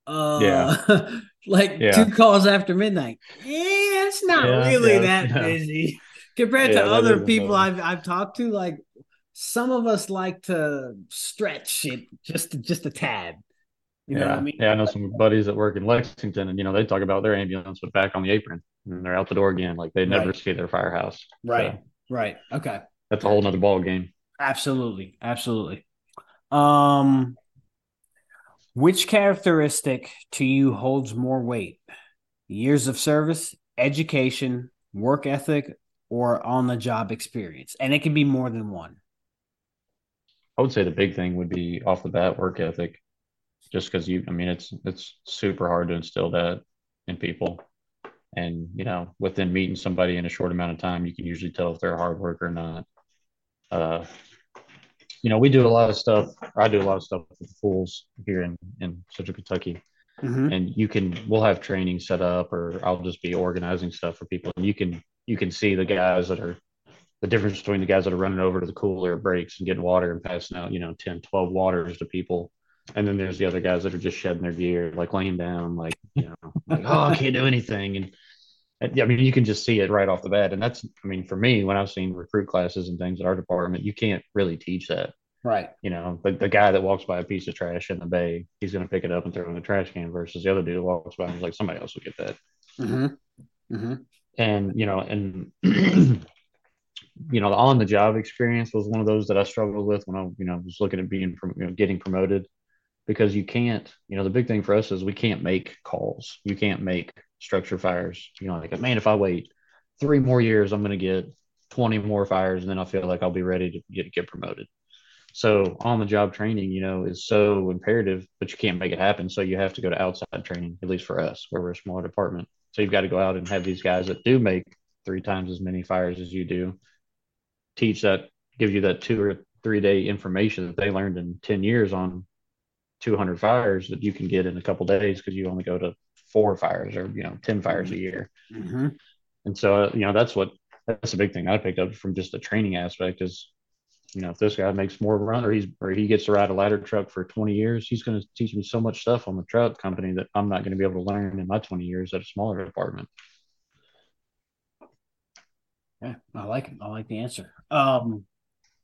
Uh, yeah. like yeah. two calls after midnight. Yeah. It's not yeah, really yeah, that yeah. busy compared yeah, to other people I've I've talked to. Like some of us like to stretch it just just a tad. You know yeah. what I mean? Yeah, I know some buddies that work in Lexington, and you know they talk about their ambulance with back on the apron, and they're out the door again. Like they never right. see their firehouse. Right. So right. Okay. That's a whole nother ball game. Absolutely. Absolutely. Um, which characteristic to you holds more weight? Years of service, education, work ethic, or on-the-job experience? And it can be more than one. I would say the big thing would be off the bat work ethic, just because you, I mean, it's it's super hard to instill that in people. And, you know, within meeting somebody in a short amount of time, you can usually tell if they're a hard worker or not. Uh, you know, we do a lot of stuff, or I do a lot of stuff with the Fools here in, in Central Kentucky. Mm-hmm. And you can, we'll have training set up, or I'll just be organizing stuff for people. And you can, you can see the guys that are, the difference between the guys that are running over to the cooler breaks and getting water and passing out, you know, ten, twelve waters to people. And then there's the other guys that are just shedding their gear, like laying down, like, you know, like, oh, I can't do anything. And, and I mean, you can just see it right off the bat. And that's, I mean, for me, when I've seen recruit classes and things at our department, you can't really teach that. Right. You know, the, the guy that walks by a piece of trash in the bay, he's going to pick it up and throw it in the trash can versus the other dude that walks by and is like, somebody else will get that. Mm-hmm. Mm-hmm. And, you know, and, you know, the on-the-job experience was one of those that I struggled with when I, you know, was looking at being, you know, getting promoted because you can't, you know, the big thing for us is we can't make calls. You can't make structure fires. You know, like, man, if I wait three more years, I'm going to get twenty more fires and then I feel like I'll be ready to get, get promoted. So on-the-job training, you know, is so imperative, but you can't make it happen. So you have to go to outside training, at least for us, where we're a smaller department. So you've got to go out and have these guys that do make three times as many fires as you do, teach that, give you that two or three-day information that they learned in ten years on two hundred fires that you can get in a couple of days because you only go to four fires or, you know, ten fires a year. Mm-hmm. And so, you know, that's what, that's a big thing I picked up from just the training aspect is, you know, if this guy makes more run or he's, or he gets to ride a ladder truck for twenty years, he's going to teach me so much stuff on the truck company that I'm not going to be able to learn in my twenty years at a smaller department. Yeah, I like it. I like the answer. Um,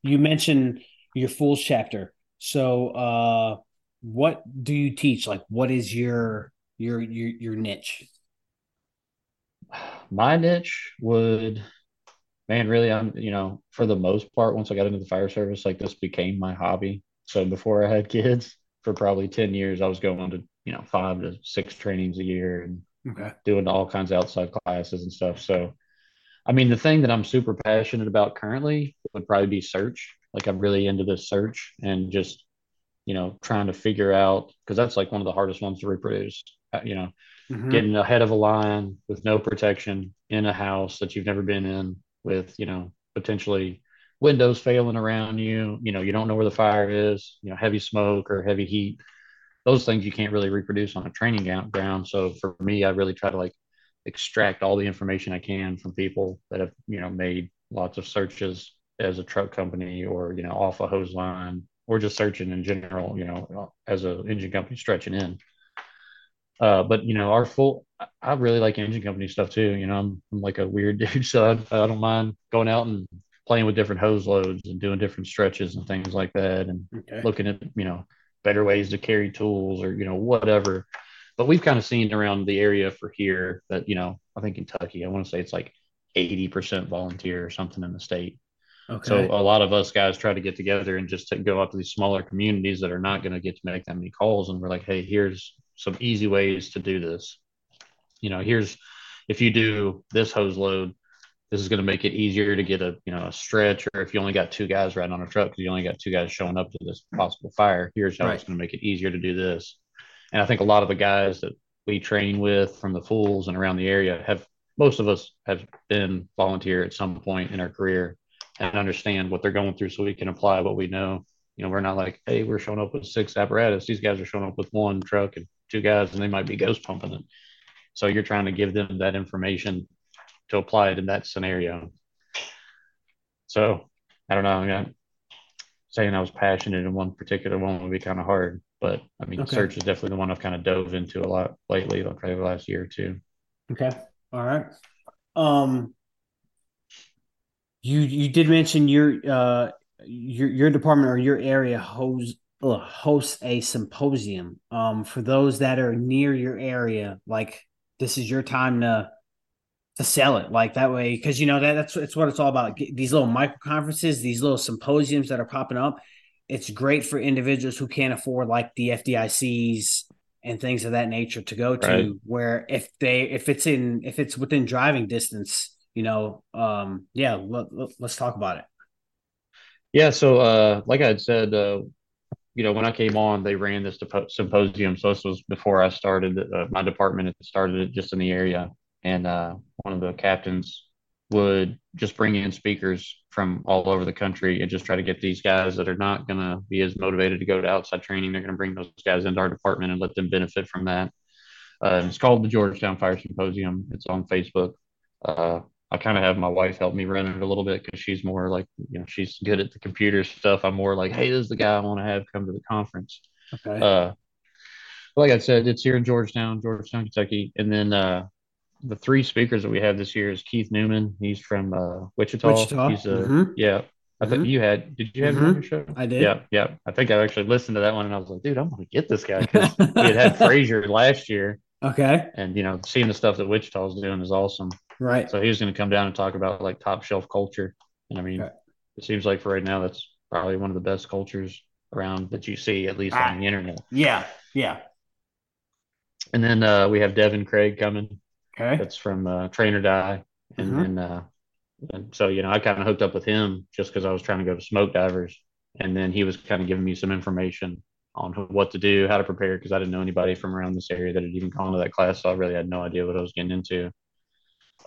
you mentioned your Fools chapter. So uh, what do you teach? Like, what is your, your, your, your niche? My niche would, man, really, I'm, you know, for the most part, once I got into the fire service, like this became my hobby. So before I had kids, for probably ten years, I was going to, you know, five to six trainings a year and okay. doing all kinds of outside classes and stuff. So, I mean, the thing that I'm super passionate about currently would probably be search. Like I'm really into this search and just, you know, trying to figure out, because that's like one of the hardest ones to reproduce, you know, mm-hmm. getting ahead of a line with no protection in a house that you've never been in with, you know, potentially windows failing around you. You know, you don't know where the fire is, you know, heavy smoke or heavy heat. Those things you can't really reproduce on a training ground. So for me, I really try to like extract all the information I can from people that have, you know, made lots of searches as a truck company or, you know, off a hose line or just searching in general, you know, as an engine company stretching in. Uh, but, you know, our full, I really like engine company stuff too. You know, I'm, I'm like a weird dude, so I, I don't mind going out and playing with different hose loads and doing different stretches and things like that and okay. looking at, you know, better ways to carry tools or, you know, whatever. But we've kind of seen around the area for here that, you know, I think Kentucky, I want to say it's like eighty percent volunteer or something in the state. Okay. So a lot of us guys try to get together and just go out to these smaller communities that are not going to get to make that many calls. And we're like, hey, here's some easy ways to do this. You know, here's, if you do this hose load, this is going to make it easier to get a, you know, a stretch, or if you only got two guys riding on a truck, because you only got two guys showing up to this possible fire, here's how right. it's going to make it easier to do this. And I think a lot of the guys that we train with from the Fools and around the area have, most of us have been volunteer at some point in our career and understand what they're going through so we can apply what we know. You know, we're not like, hey, we're showing up with six apparatus. These guys are showing up with one truck and two guys, and they might be ghost pumping it. So you're trying to give them that information to apply it in that scenario. So I don't know. I mean, I'm saying I was passionate in one particular one would be kind of hard. But, I mean, okay. search is definitely the one I've kind of dove into a lot lately, like probably the last year or two. Okay. All right. Um, you you did mention your uh your your department or your area hosts, uh, hosts a symposium. Um, for those that are near your area, like, this is your time to to sell it. Like, that way, because, you know, that that's it's what it's all about. These little micro conferences, these little symposiums that are popping up. It's great for individuals who can't afford like the F D I Cs and things of that nature to go to right. where if they, if it's in, if it's within driving distance, you know, um, yeah, let, let's talk about it. Yeah. So uh, like I had said, uh, you know, when I came on, they ran this symposium. So this was before I started uh, my department. It started it just in the area. And uh, one of the captains would just bring in speakers from all over the country and just try to get these guys that are not going to be as motivated to go to outside training. They're going to bring those guys into our department and let them benefit from that. Uh, it's called the Georgetown Fire Symposium. It's on Facebook. Uh, I kind of have my wife help me run it a little bit because she's more like, you know, she's good at the computer stuff. I'm more like, hey, this is the guy I want to have come to the conference. Okay. Uh, like I said, it's here in Georgetown, Georgetown, Kentucky. And then, uh, the three speakers that we have this year is Keith Newman. He's from uh, Wichita. Wichita. He's a, mm-hmm. Yeah. I mm-hmm. think you had, did you have mm-hmm. him on your show? I did. Yeah. Yeah. I think I actually listened to that one and I was like, dude, I'm going to get this guy. Because we had had Frazier last year. Okay. And, you know, seeing the stuff that Wichita's doing is awesome. Right. So he was going to come down and talk about like top shelf culture. And I mean, okay. it seems like for right now, that's probably one of the best cultures around that you see, at least ah, on the internet. Yeah. Yeah. And then uh, we have Devin Craig coming. Okay. That's from uh, Train or Die. And mm-hmm. then, uh, and so, you know, I kind of hooked up with him just because I was trying to go to Smoke Divers. And then he was kind of giving me some information on what to do, how to prepare, because I didn't know anybody from around this area that had even gone to that class. So I really had no idea what I was getting into.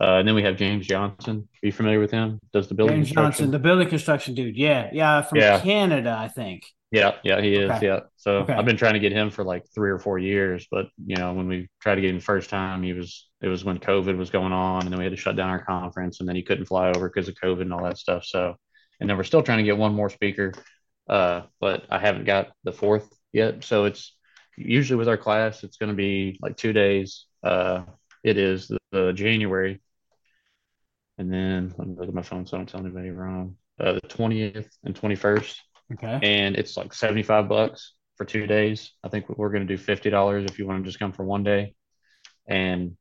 Uh, and then we have James Johnson. Are you familiar with him? Does the building James Johnson, the building construction dude. Yeah. Yeah. From yeah. Canada, I think. Yeah. Yeah, he is. Okay. Yeah. So okay. I've been trying to get him for like three or four years, but you know, when we tried to get him the first time, he was, it was when COVID was going on, and then we had to shut down our conference, and then he couldn't fly over because of COVID and all that stuff. So, and then we're still trying to get one more speaker, uh, but I haven't got the fourth yet. So it's usually with our class, it's going to be like two days. Uh, it is the, the January. And then let me look at my phone so I don't tell anybody wrong. Uh, the twentieth and twenty-first. Okay. And it's like seventy-five bucks for two days. I think we're going to do fifty dollars if you want to just come for one day. And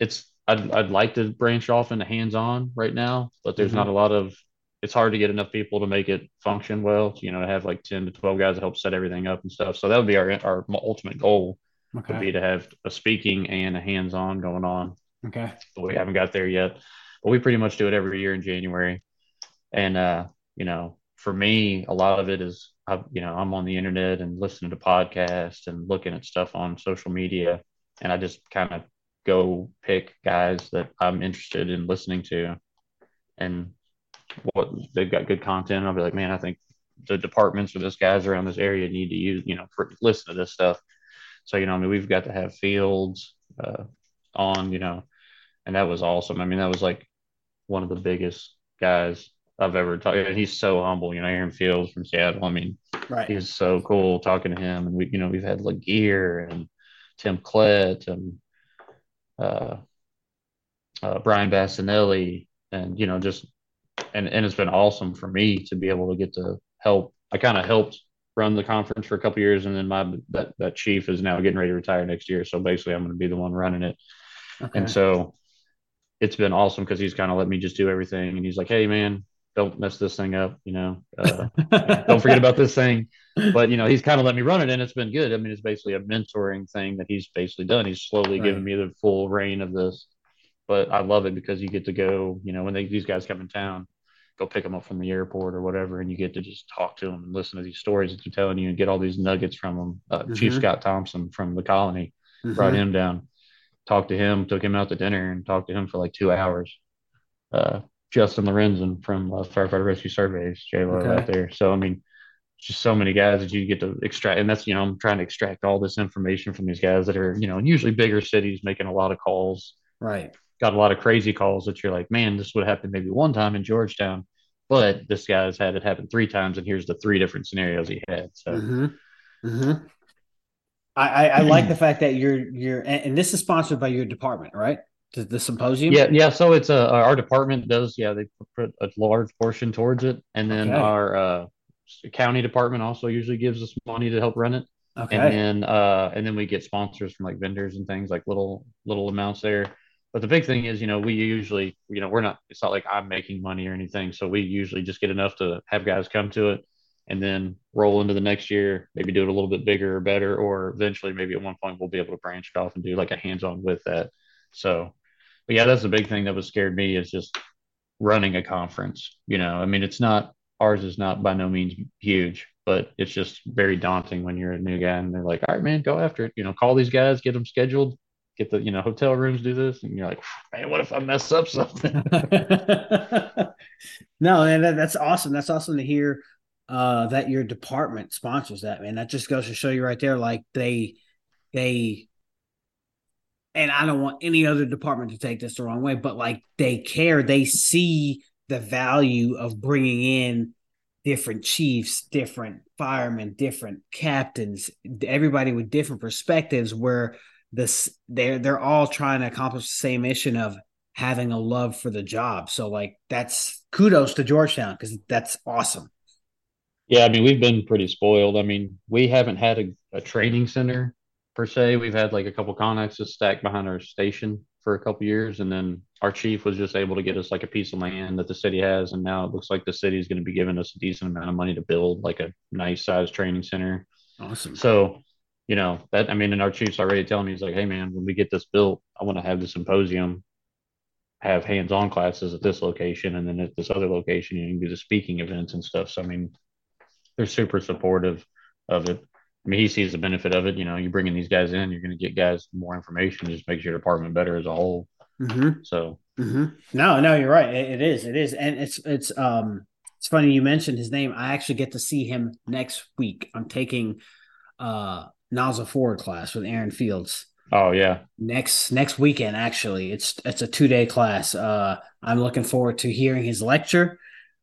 it's, I'd, I'd like to branch off into hands-on right now, but there's mm-hmm. not a lot of, it's hard to get enough people to make it function well, you know, to have like ten to twelve guys to help set everything up and stuff. So that would be our, our ultimate goal okay. would be to have a speaking and a hands-on going on. Okay. But we haven't got there yet. But we pretty much do it every year in January. And, uh, you know, for me, a lot of it is, I, you know, I'm on the internet and listening to podcasts and looking at stuff on social media. And I just kind of go pick guys that I'm interested in listening to. And what they've got good content. I'll be like, man, I think the departments or those guys around this area need to use, you know, for, listen to this stuff. So, you know, I mean, we've got to have Fields uh, on, you know, and that was awesome. I mean, that was like one of the biggest guys I've ever talked to. He's so humble, you know, Aaron Fields from Seattle. I mean, right. He's so cool talking to him. And we, you know, we've had Laguerre and Tim Klett and uh, uh, Brian Bassinelli and, you know, just, and, and it's been awesome for me to be able to get to help. I kind of helped run the conference for a couple of years. And then my, that, that chief is now getting ready to retire next year. So basically I'm going to be the one running it. Okay. And so it's been awesome because he's kind of let me just do everything. And he's like, hey, man, don't mess this thing up. You know, uh, don't forget about this thing. But, you know, he's kind of let me run it and it's been good. I mean, it's basically a mentoring thing that he's basically done. He's slowly right. giving me the full reign of this. But I love it because you get to go, you know, when they, these guys come in town, go pick them up from the airport or whatever. And you get to just talk to them and listen to these stories that they're telling you and get all these nuggets from them. Uh, mm-hmm. Chief Scott Thompson from The Colony mm-hmm. brought him down. Talked to him, took him out to dinner, and talked to him for like two hours. Uh, Justin Lorenzen from uh, Firefighter Rescue Surveys, J Lo okay. out there. So, I mean, just so many guys that you get to extract. And that's, you know, I'm trying to extract all this information from these guys that are, you know, usually bigger cities making a lot of calls. Right. Got a lot of crazy calls that you're like, man, this would happen maybe one time in Georgetown, but this guy's had it happen three times, and here's the three different scenarios he had. So, mm-hmm. Mm-hmm. I, I like the fact that you're you're and this is sponsored by your department, right? The, the symposium. Yeah, yeah. So it's a, our department does. Yeah, they put a large portion towards it, and then okay. our uh, county department also usually gives us money to help run it. Okay. And then uh, and then we get sponsors from like vendors and things, like little little amounts there. But the big thing is, you know, we usually, you know, we're not. It's not like I'm making money or anything. So we usually just get enough to have guys come to it. And then roll into the next year, maybe do it a little bit bigger or better, or eventually maybe at one point we'll be able to branch it off and do like a hands-on with that. So, but yeah, that's the big thing that was scared me is just running a conference. You know, I mean, it's not, ours is not by no means huge, but it's just very daunting when you're a new guy and they're like, all right, man, go after it. You know, call these guys, get them scheduled, get the, you know, hotel rooms, do this. And you're like, man, what if I mess up something? No, and that, that's awesome. That's awesome to hear. Uh, that your department sponsors that, man. That just goes to show you right there, like they, they, and I don't want any other department to take this the wrong way, but like they care. They see the value of bringing in different chiefs, different firemen, different captains, everybody with different perspectives. Where this, they're they're all trying to accomplish the same mission of having a love for the job. So like that's kudos to Georgetown because that's awesome. Yeah, I mean, we've been pretty spoiled. I mean, we haven't had a, a training center per se. We've had like a couple connexes stacked behind our station for a couple years. And then our chief was just able to get us like a piece of land that the city has. And now it looks like the city is going to be giving us a decent amount of money to build like a nice sized training center. Awesome. So, you know, that, I mean, and our chief's already telling me, he's like, hey, man, when we get this built, I want to have the symposium, have hands on classes at this location. And then at this other location, you can do the speaking events and stuff. So, I mean, they're super supportive of it. I mean, he sees the benefit of it. You know, you bringing these guys in, you're going to get guys more information. It just makes your department better as a whole. Mm-hmm. So mm-hmm. no, no, you're right. It, it is, it is, and it's it's um it's funny you mentioned his name. I actually get to see him next week. I'm taking uh Nozzle Forward class with Aaron Fields. Oh yeah, next next weekend actually. It's it's a two day class. Uh, I'm looking forward to hearing his lecture.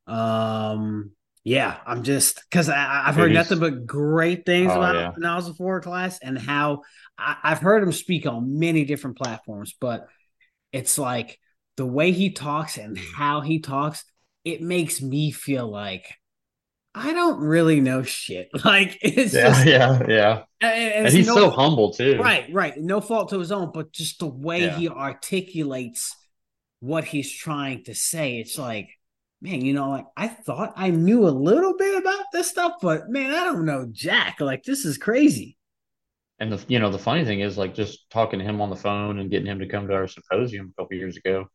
Um, yeah, I'm just because I've heard nothing but great things oh, about yeah. Nozzle Forward class and how I, I've heard him speak on many different platforms, but it's like the way he talks and how he talks, it makes me feel like I don't really know shit. Like it's yeah, just, yeah, yeah. And, and he's no, so humble too. Right, right. No fault to his own, but just the way yeah. he articulates what he's trying to say, it's like, man, you know, like I thought I knew a little bit about this stuff, but man, I don't know jack. Like this is crazy. And the you know the funny thing is, like, just talking to him on the phone and getting him to come to our symposium a couple of years ago,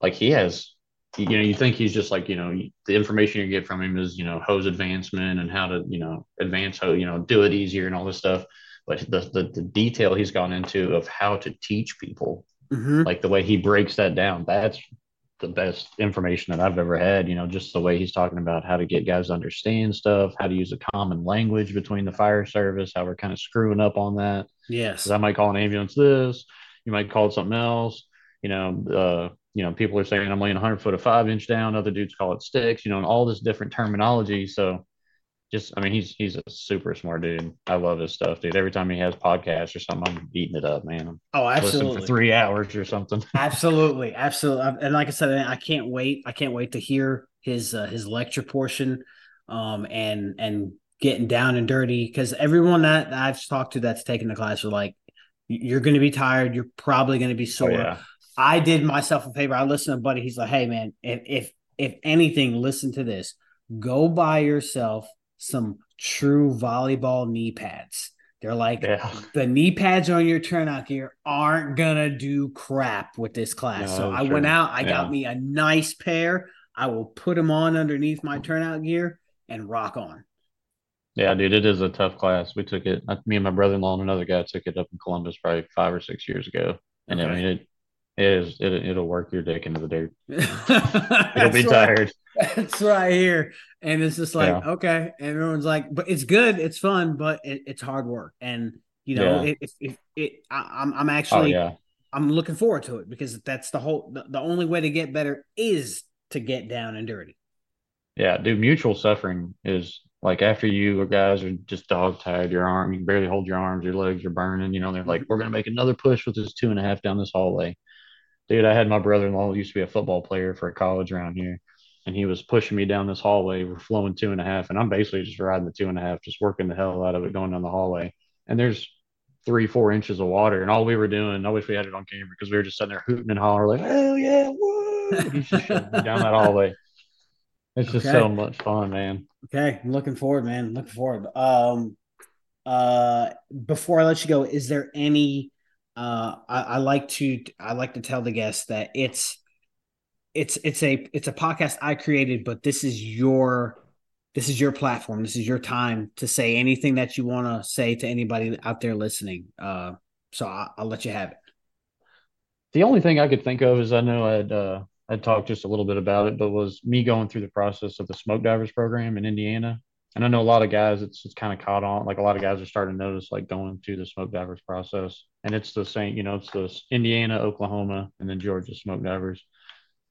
like he has. You know, you think he's just like, you know, the information you get from him is, you know, hose advancement and how to, you know, advance, how, you know, do it easier and all this stuff. But the the, the detail he's gone into of how to teach people, mm-hmm. like the way he breaks that down, that's the best information that I've ever had. You know, just the way he's talking about how to get guys to understand stuff, how to use a common language between the fire service, how we're kind of screwing up on that. Yes. 'Cause I might call an ambulance this, you might call it something else, you know, uh, you know, people are saying I'm laying one hundred foot of five inch down. Other dudes call it sticks, you know, and all this different terminology. So just, I mean, he's, he's a super smart dude. I love his stuff, dude. Every time he has podcasts or something, I'm eating it up, man. I'm oh, absolutely. Listening for three hours or something. Absolutely. Absolutely. And like I said, I can't wait. I can't wait to hear his, uh, his lecture portion um, and, and getting down and dirty. 'Cause everyone that I've talked to that's taken the class are like, you're going to be tired. You're probably going to be sore. Oh, yeah. I did myself a favor. I listened to a buddy. He's like, hey, man, if, if if anything, listen to this. Go buy yourself some true volleyball knee pads. They're like, yeah. the knee pads on your turnout gear aren't going to do crap with this class. No, so I true. went out. I yeah. got me a nice pair. I will put them on underneath my turnout gear and rock on. Yeah, dude, it is a tough class. We took it. Me and my brother-in-law and another guy took it up in Columbus probably five or six years ago. And okay. I mean, it. It is, it, it'll work your dick into the dirt. You'll be right. tired. That's right here. And it's just like, yeah. okay. And everyone's like, but it's good. It's fun, but it, it's hard work. And, you know, yeah. if it, it, it, I'm I'm actually, oh, yeah. I'm looking forward to it because that's the whole, the, the only way to get better is to get down and dirty. Yeah. Dude, mutual suffering is like after you or guys are just dog tired, your arm, you can barely hold your arms, your legs are burning. You know, they're like, we're going to make another push with this two and a half down this hallway. Dude, I had my brother-in-law who used to be a football player for a college around here, and he was pushing me down this hallway. We're flowing two and a half, and I'm basically just riding the two and a half, just working the hell out of it, going down the hallway. And there's three, four inches of water, and all we were doing, I wish we had it on camera because we were just sitting there hooting and hollering, like, hell yeah, woo! He's just shoving me down that hallway. It's okay. just so much fun, man. Okay, I'm looking forward, man. Looking forward. Um, uh, before I let you go, is there any... Uh, I, I like to I like to tell the guests that it's it's it's a it's a podcast I created, but this is your this is your platform. This is your time to say anything that you want to say to anybody out there listening. Uh, so I, I'll let you have it. The only thing I could think of is I know I'd uh, I'd talked just a little bit about it, but was me going through the process of the Smoke Divers program in Indiana. And I know a lot of guys, it's it's kind of caught on. Like a lot of guys are starting to notice, like going through the Smoke Divers process. And it's the same, you know, it's the Indiana, Oklahoma, and then Georgia Smoke Divers.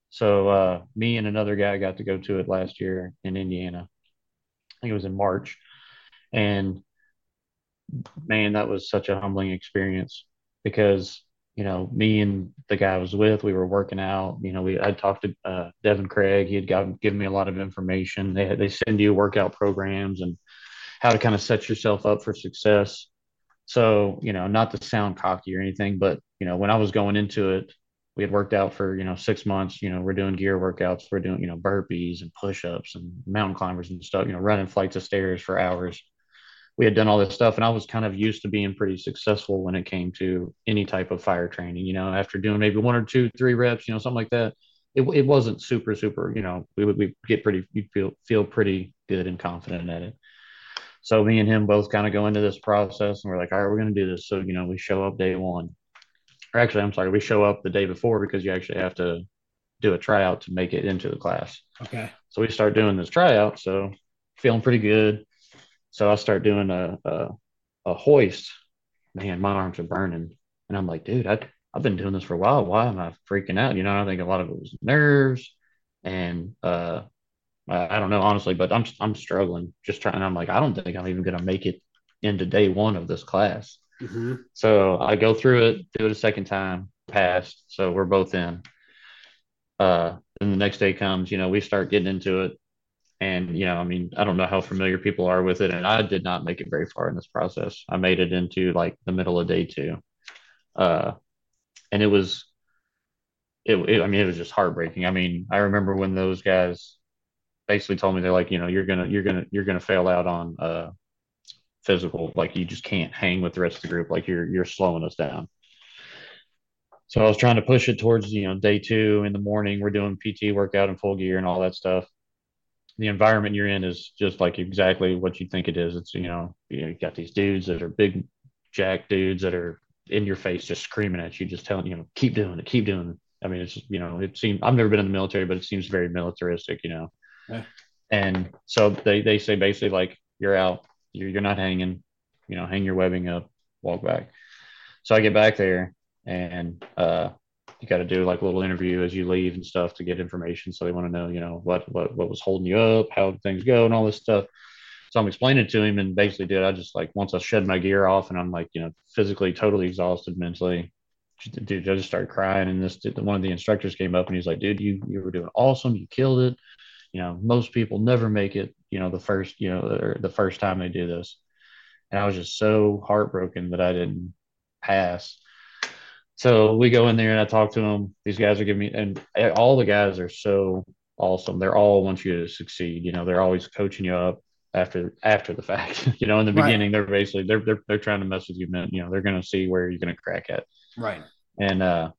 So uh, me and another guy got to go to it last year in Indiana. I think it was in March. And man, that was such a humbling experience because, you know, me and the guy I was with, we were working out, you know, we, I talked to uh, Devin Craig. He had gotten, given me a lot of information. They they send you workout programs and how to kind of set yourself up for success. So, you know, not to sound cocky or anything, but, you know, when I was going into it, we had worked out for, you know, six months, you know, we're doing gear workouts, we're doing, you know, burpees and push-ups and mountain climbers and stuff, you know, running flights of stairs for hours. We had done all this stuff, and I was kind of used to being pretty successful when it came to any type of fire training, you know, after doing maybe one or two, three reps, you know, something like that. It it wasn't super, super, you know, we would we get pretty, you feel, feel pretty good and confident at it. So me and him both kind of go into this process and we're like, all right, we're going to do this. So, you know, we show up day one or actually, I'm sorry, we show up the day before because you actually have to do a tryout to make it into the class. Okay. So we start doing this tryout. So feeling pretty good. So I start doing a, a, a hoist. Man, my arms are burning. And I'm like, dude, I, I've been doing this for a while. Why am I freaking out? You know, I think a lot of it was nerves and, uh, I don't know, honestly, but I'm, I'm struggling just trying. I'm like, I don't think I'm even going to make it into day one of this class. Mm-hmm. So I go through it, do it a second time, passed. So we're both in. Uh, and the next day comes, you know, we start getting into it. And, you know, I mean, I don't know how familiar people are with it. And I did not make it very far in this process. I made it into like the middle of day two. Uh, and it was, it, it, I mean, it was just heartbreaking. I mean, I remember when those guys basically told me, they're like, you know, you're going to, you're going to, you're going to fail out on uh, physical. Like you just can't hang with the rest of the group. Like you're, you're slowing us down. So I was trying to push it towards, you know, day two in the morning, we're doing P T workout in full gear and all that stuff. The environment you're in is just like exactly what you think it is. It's, you know, you know, you got these dudes that are big jack dudes that are in your face, just screaming at you, just telling, you know, keep doing it, keep doing it. I mean, it's, you know, it seems, I've never been in the military, but it seems very militaristic, you know? Yeah. And so they, they say basically like, you're out, you're, you're not hanging, you know, hang your webbing up, walk back. So I get back there and, uh, you got to do like a little interview as you leave and stuff to get information. So they want to know, you know, what, what, what was holding you up, how things go and all this stuff. So I'm explaining it to him and basically did. I just like, once I shed my gear off and I'm like, you know, physically totally exhausted mentally, dude, I just started crying. And this, one of the instructors came up and he's like, dude, you, you were doing awesome. You killed it. You know, most people never make it, you know, the first, you know, or the first time they do this. And I was just so heartbroken that I didn't pass. So we go in there and I talk to them. These guys are giving me, and all the guys are so awesome. They're all want you to succeed. You know, they're always coaching you up after, after the fact, you know, in the right. beginning, they're basically, they're, they're, they're trying to mess with you, man. You know, they're going to see where you're going to crack at. Right. And, uh,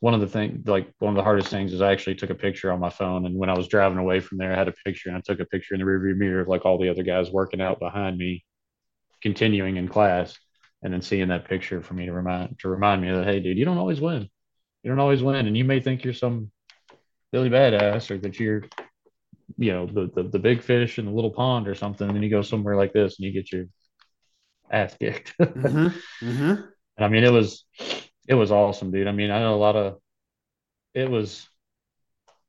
one of the things, like one of the hardest things is I actually took a picture on my phone. And when I was driving away from there, I had a picture and I took a picture in the rearview mirror of like all the other guys working out behind me, continuing in class. And then seeing that picture for me to remind to remind me that, hey, dude, you don't always win. You don't always win. And you may think you're some Billy badass or that you're, you know, the, the, the big fish in the little pond or something. And then you go somewhere like this and you get your ass kicked. Mm-hmm. Mm-hmm. And I mean, it was, it was awesome, dude. I mean, I know a lot of, it was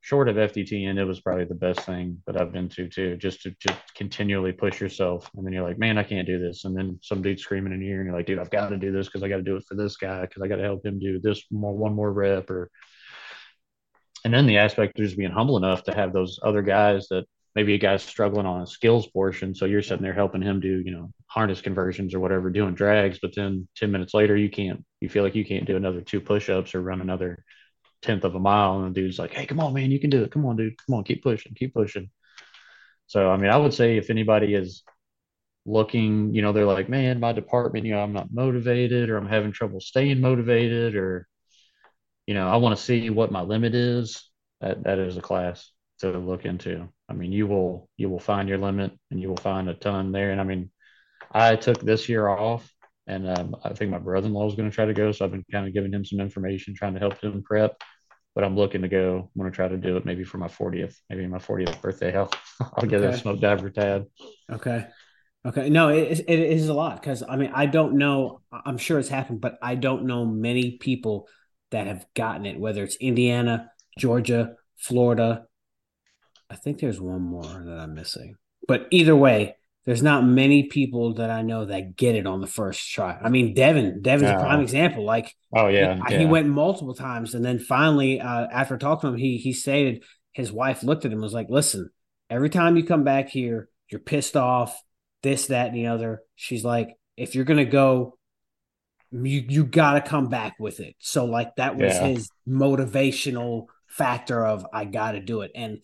short of F D T N. It was probably the best thing that I've been to, too, just to just continually push yourself. And then you're like, man, I can't do this. And then some dude's screaming in your ear and you're like, dude, I've got to do this because I got to do it for this guy because I got to help him do this more, one more rep. Or, and then the aspect of just being humble enough to have those other guys that maybe a guy's struggling on a skills portion. So you're sitting there helping him do, you know, harness conversions or whatever, doing drags. But then ten minutes later, you can't, you feel like you can't do another two push-ups or run another tenth of a mile, and the dude's like, hey, come on, man, you can do it. Come on, dude. Come on, keep pushing, keep pushing. So, I mean, I would say if anybody is looking, you know, they're like, man, my department, you know, I'm not motivated or I'm having trouble staying motivated or, you know, I want to see what my limit is. That that is a class to look into. I mean, you will, you will find your limit and you will find a ton there. And I mean, I took this year off and um, I think my brother-in-law is going to try to go. So I've been kind of giving him some information, trying to help him prep. But I'm looking to go. I'm going to try to do it maybe for my fortieth, maybe my fortieth birthday. I'll, I'll get okay. a smoke diver tab. Okay. Okay. No, it, it is a lot because, I mean, I don't know. I'm sure it's happened, but I don't know many people that have gotten it, whether it's Indiana, Georgia, Florida. I think there's one more that I'm missing. But either way, there's not many people that I know that get it on the first try. I mean, Devin, Devin's no. a prime example. Like, oh yeah he, yeah, he went multiple times, and then finally, uh, after talking to him, he he stated his wife looked at him and was like, "Listen, every time you come back here, you're pissed off, this, that, and the other." She's like, "If you're gonna go, you you gotta come back with it." So, like, that was yeah. his motivational factor of I gotta do it. And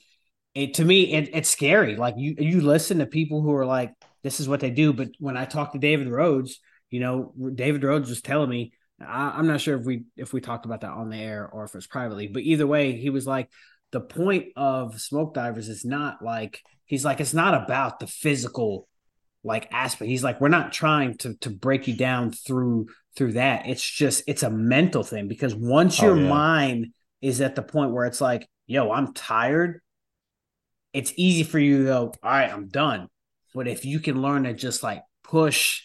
It, to me, it, it's scary. Like you, you listen to people who are like, this is what they do. But when I talked to David Rhodes, you know, David Rhodes was telling me, I, I'm not sure if we, if we talked about that on the air or if it's privately, but either way, he was like, the point of Smoke Divers is not like, he's like, it's not about the physical, like, aspect. He's like, we're not trying to, to break you down through through that. It's just, it's a mental thing, because once oh, your yeah. mind is at the point where it's like, yo, I'm tired, it's easy for you to go, all right, I'm done. But if you can learn to just like push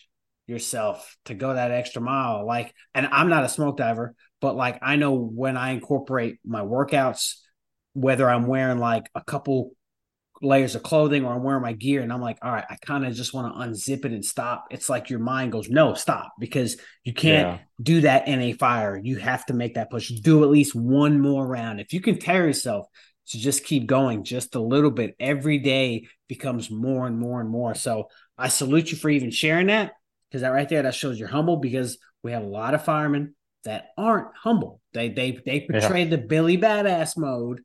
yourself to go that extra mile, like, and I'm not a smoke diver, but like, I know when I incorporate my workouts, whether I'm wearing like a couple layers of clothing or I'm wearing my gear and I'm like, all right, I kind of just want to unzip it and stop. It's like your mind goes, no, stop, because you can't yeah. do that in a fire. You have to make that push. Do at least one more round. If you can tear yourself to just keep going just a little bit, every day becomes more and more and more. So I salute you for even sharing that, because that right there, that shows you're humble, because we have a lot of firemen that aren't humble. They they they portray yeah. the Billy Badass mode,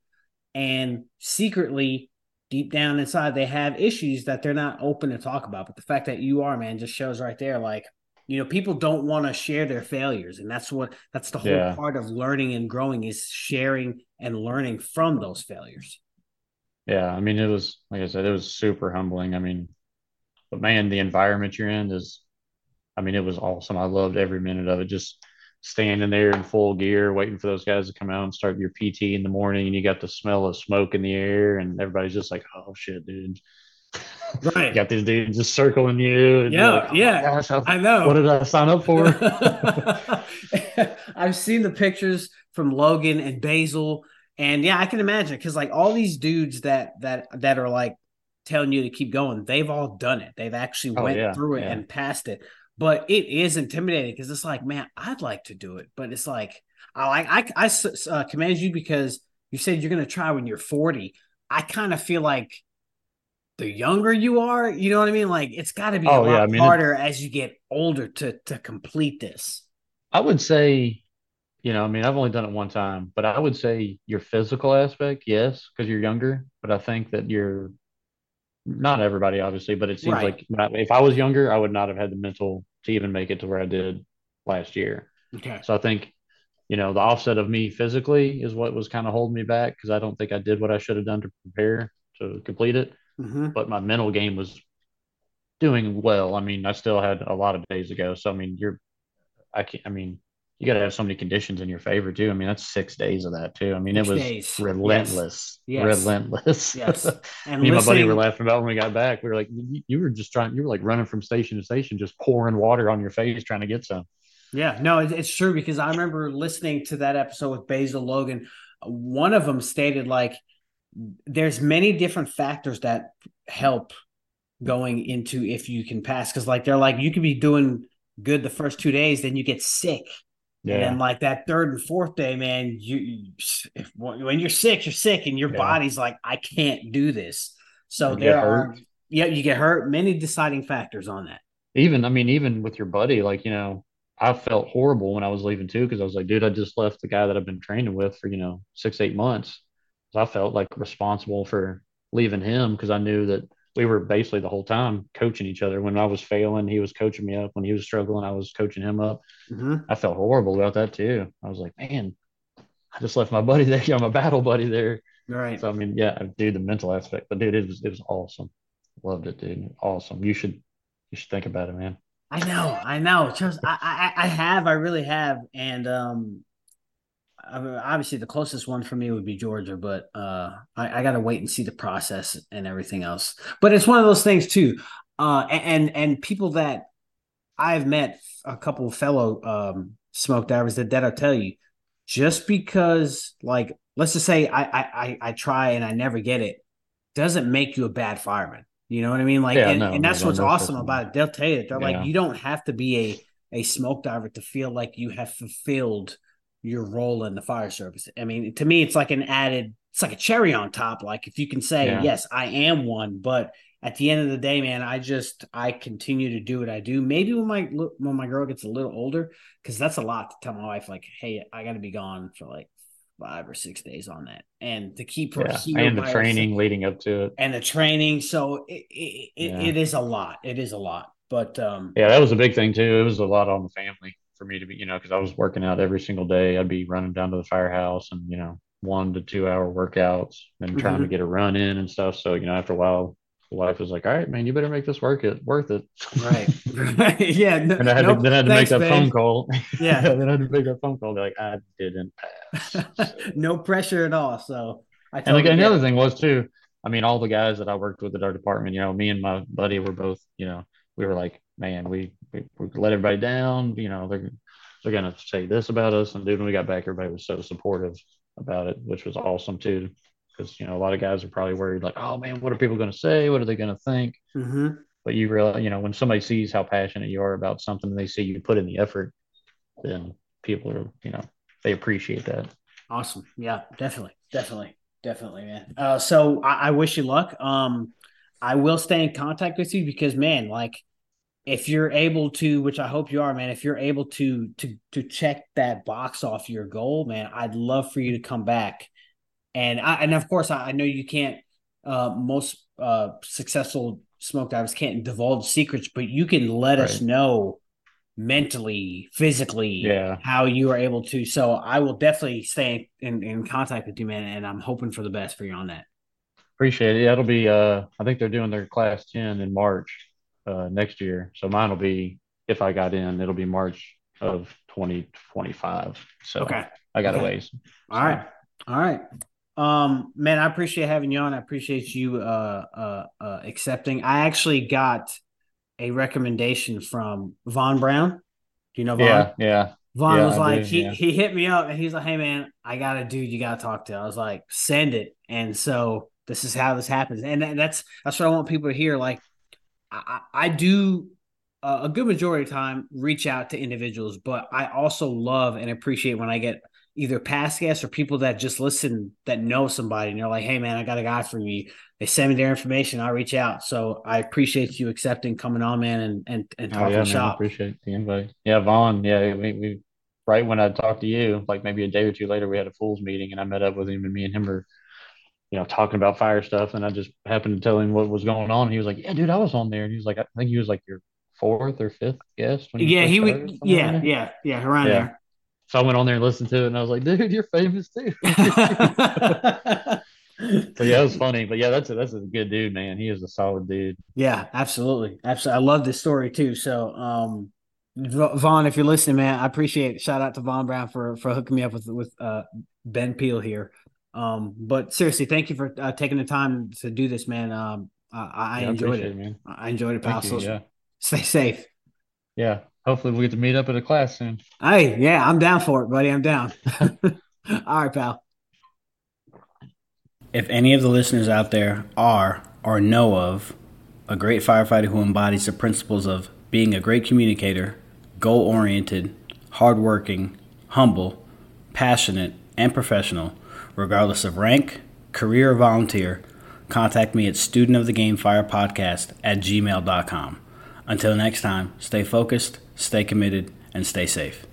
and secretly, deep down inside, they have issues that they're not open to talk about. But the fact that you are, man, just shows right there, like, you know, people don't want to share their failures. And that's what, that's the whole yeah. part of learning and growing, is sharing and learning from those failures. Yeah. I mean, it was, like I said, it was super humbling. I mean, but man, the environment you're in is, I mean, it was awesome. I loved every minute of it. Just standing there in full gear, waiting for those guys to come out and start your P T in the morning, and you got the smell of smoke in the air, and everybody's just like, "Oh shit, dude!" Right? You got these dudes just circling you. And yeah, like, oh yeah. Gosh, I, I know. What did I sign up for? I've seen the pictures from Logan and Basil, and yeah, I can imagine, because like all these dudes that that that are like telling you to keep going, they've all done it. They've actually oh, went yeah, through it yeah. and passed it. But it is intimidating, because it's like, man, I'd like to do it. But it's like, I like I, I uh, commend you, because you said you're going to try when you're forty. I kind of feel like the younger you are, you know what I mean? Like, it's got to be oh, a lot yeah. I mean, harder it, as you get older to to complete this. I would say, you know, I mean, I've only done it one time, but I would say your physical aspect, yes, because you're younger. But I think that you're not everybody, obviously, but it seems right. like not, if I was younger, I would not have had the mental to even make it to where I did last year. Okay. So I think, you know, the offset of me physically is what was kind of holding me back, because I don't think I did what I should have done to prepare to complete it. Mm-hmm. But my mental game was doing well. I mean, I still had a lot of days to go. So, I mean, you're, I can't, I mean, you got to have so many conditions in your favor too. I mean, that's six days of that too. I mean, six it was days. relentless, yes. relentless. Yes. And me and my buddy were laughing about when we got back. We were like, you were just trying, you were like running from station to station, just pouring water on your face, trying to get some. Yeah, no, it's true, because I remember listening to that episode with Basil Logan. One of them stated, like, there's many different factors that help going into if you can pass. Cause like, they're like, you could be doing good the first two days, then you get sick. Yeah. And like that third and fourth day, man, you if, when you're sick, you're sick, and your yeah. body's like, I can't do this. So you there are, yeah, you get hurt. Many deciding factors on that. Even, I mean, even with your buddy, like, you know, I felt horrible when I was leaving too, because I was like, dude, I just left the guy that I've been training with for, you know, six, eight months. So I felt like responsible for leaving him, because I knew that we were basically the whole time coaching each other. When I was failing, he was coaching me up. When he was struggling, I was coaching him up. Mm-hmm. I felt horrible about that too. I was like, man, I just left my buddy there. You know, my battle buddy there. Right. So, I mean, yeah, dude, the mental aspect, but dude, it was, it was awesome. Loved it, dude. Awesome. You should, you should think about it, man. I know. I know. Just, I, I, I have, I really have. And, um, I mean, obviously the closest one for me would be Georgia, but uh, I, I got to wait and see the process and everything else. But it's one of those things too. Uh, and, and people that I've met, a couple of fellow um, smoke divers that, that I'll tell you, just because, like, let's just say I, I, I try and I never get it, doesn't make you a bad fireman. You know what I mean? Like, yeah, and, no, and that's no, what's no, awesome no. about it. They'll tell you, they're yeah. like, you don't have to be a, a smoke diver to feel like you have fulfilled your role in the fire service. I mean, to me, it's like an added, it's like a cherry on top. Like, if you can say, yeah. yes, I am one, but at the end of the day, man, I just, I continue to do what I do. Maybe when my, when my girl gets a little older, cause that's a lot to tell my wife, like, hey, I got to be gone for like five or six days on that. And to keep her yeah. here. And the training herself, leading up to it. And the training. So it, it, yeah. it, it is a lot. It is a lot, but um, yeah, that was a big thing too. It was a lot on the family. For me to be, you know, because I was working out every single day. I'd be running down to the firehouse and, you know, one to two hour workouts and trying mm-hmm. to get a run in and stuff. So, you know, after a while, wife was like, all right, man, you better make this work it worth it. Right. Yeah. No, and I had nope, to, then I had to thanks, make that babe. phone call. Yeah. Then I had to make that phone call. They're like, I didn't pass. No pressure at all. So I And like, another thing was too, I mean, all the guys that I worked with at our department, you know, me and my buddy were both, you know, we were like, man, we, we, we let everybody down. You know, they're they're gonna say this about us. And dude, when we got back, everybody was so supportive about it, which was awesome too. Because, you know, a lot of guys are probably worried, like, oh, man, what are people going to say? What are they going to think? Mm-hmm. But you realize, you know, when somebody sees how passionate you are about something and they see you put in the effort, then people are, you know, they appreciate that. Awesome. Yeah, definitely. Definitely. Definitely, man. Uh, so I-, I wish you luck. Um, I will stay in contact with you because, man, like, if you're able to, which I hope you are, man, if you're able to to to check that box off your goal, man, I'd love for you to come back. And I, and of course, I know you can't, uh, most uh, successful smoke divers can't divulge secrets, but you can let right. us know mentally, physically, yeah. how you are able to. So I will definitely stay in, in contact with you, man. And I'm hoping for the best for you on that. Appreciate it. That'll be, uh, I think they're doing their class ten in March uh, next year. So mine will be, if I got in, it'll be March of twenty twenty-five. So okay. I got okay. a ways. So. All right. All right. Um, man, I appreciate having you on. I appreciate you, uh, uh, uh, accepting. I actually got a recommendation from Vaughn Brown. Do you know Vaughn? Yeah. yeah. Vaughn yeah, was I like, do, he, yeah. he hit me up and he's like, hey man, I got a dude you got to talk to. I was like, send it. And so this is how this happens. And that's, that's what I want people to hear. Like I, I do uh, a good majority of the time reach out to individuals, but I also love and appreciate when I get either past guests or people that just listen that know somebody and they're like, hey man, I got a guy for you. They send me their information. I'll reach out. So I appreciate you accepting coming on, man. And, and, and talking oh, yeah, shop. I appreciate the invite. Yeah. Vaughn. Yeah. We, we, right. When I talked to you, like maybe a day or two later, we had a fool's meeting and I met up with him and me and him were, you know, talking about fire stuff. And I just happened to tell him what was going on. And he was like, yeah, dude, I was on there. And he was like, I think he was like your fourth or fifth guest. When yeah. He would. Yeah, like yeah. Yeah. Around yeah. there. So I went on there and listened to it, and I was like, dude, you're famous too. So yeah, it was funny. But yeah, that's a, that's a good dude, man. He is a solid dude. Yeah, absolutely. Absolutely. I love this story too. So um, Vaughn, if you're listening, man, I appreciate it. Shout out to Vaughn Brown for, for hooking me up with, with uh, Ben Peel here. Um, but seriously, thank you for uh, taking the time to do this, man. Um, I, I yeah, enjoyed I it. it man. I enjoyed it, pal. So yeah. Stay safe. Yeah. Hopefully we get to meet up at a class soon. Hey, yeah, I'm down for it, buddy. I'm down. All right, pal. If any of the listeners out there are or know of a great firefighter who embodies the principles of being a great communicator, goal-oriented, hardworking, humble, passionate, and professional, regardless of rank, career, or volunteer, contact me at student of the game fire podcast at gmail dot com. Until next time, stay focused, stay committed, and stay safe.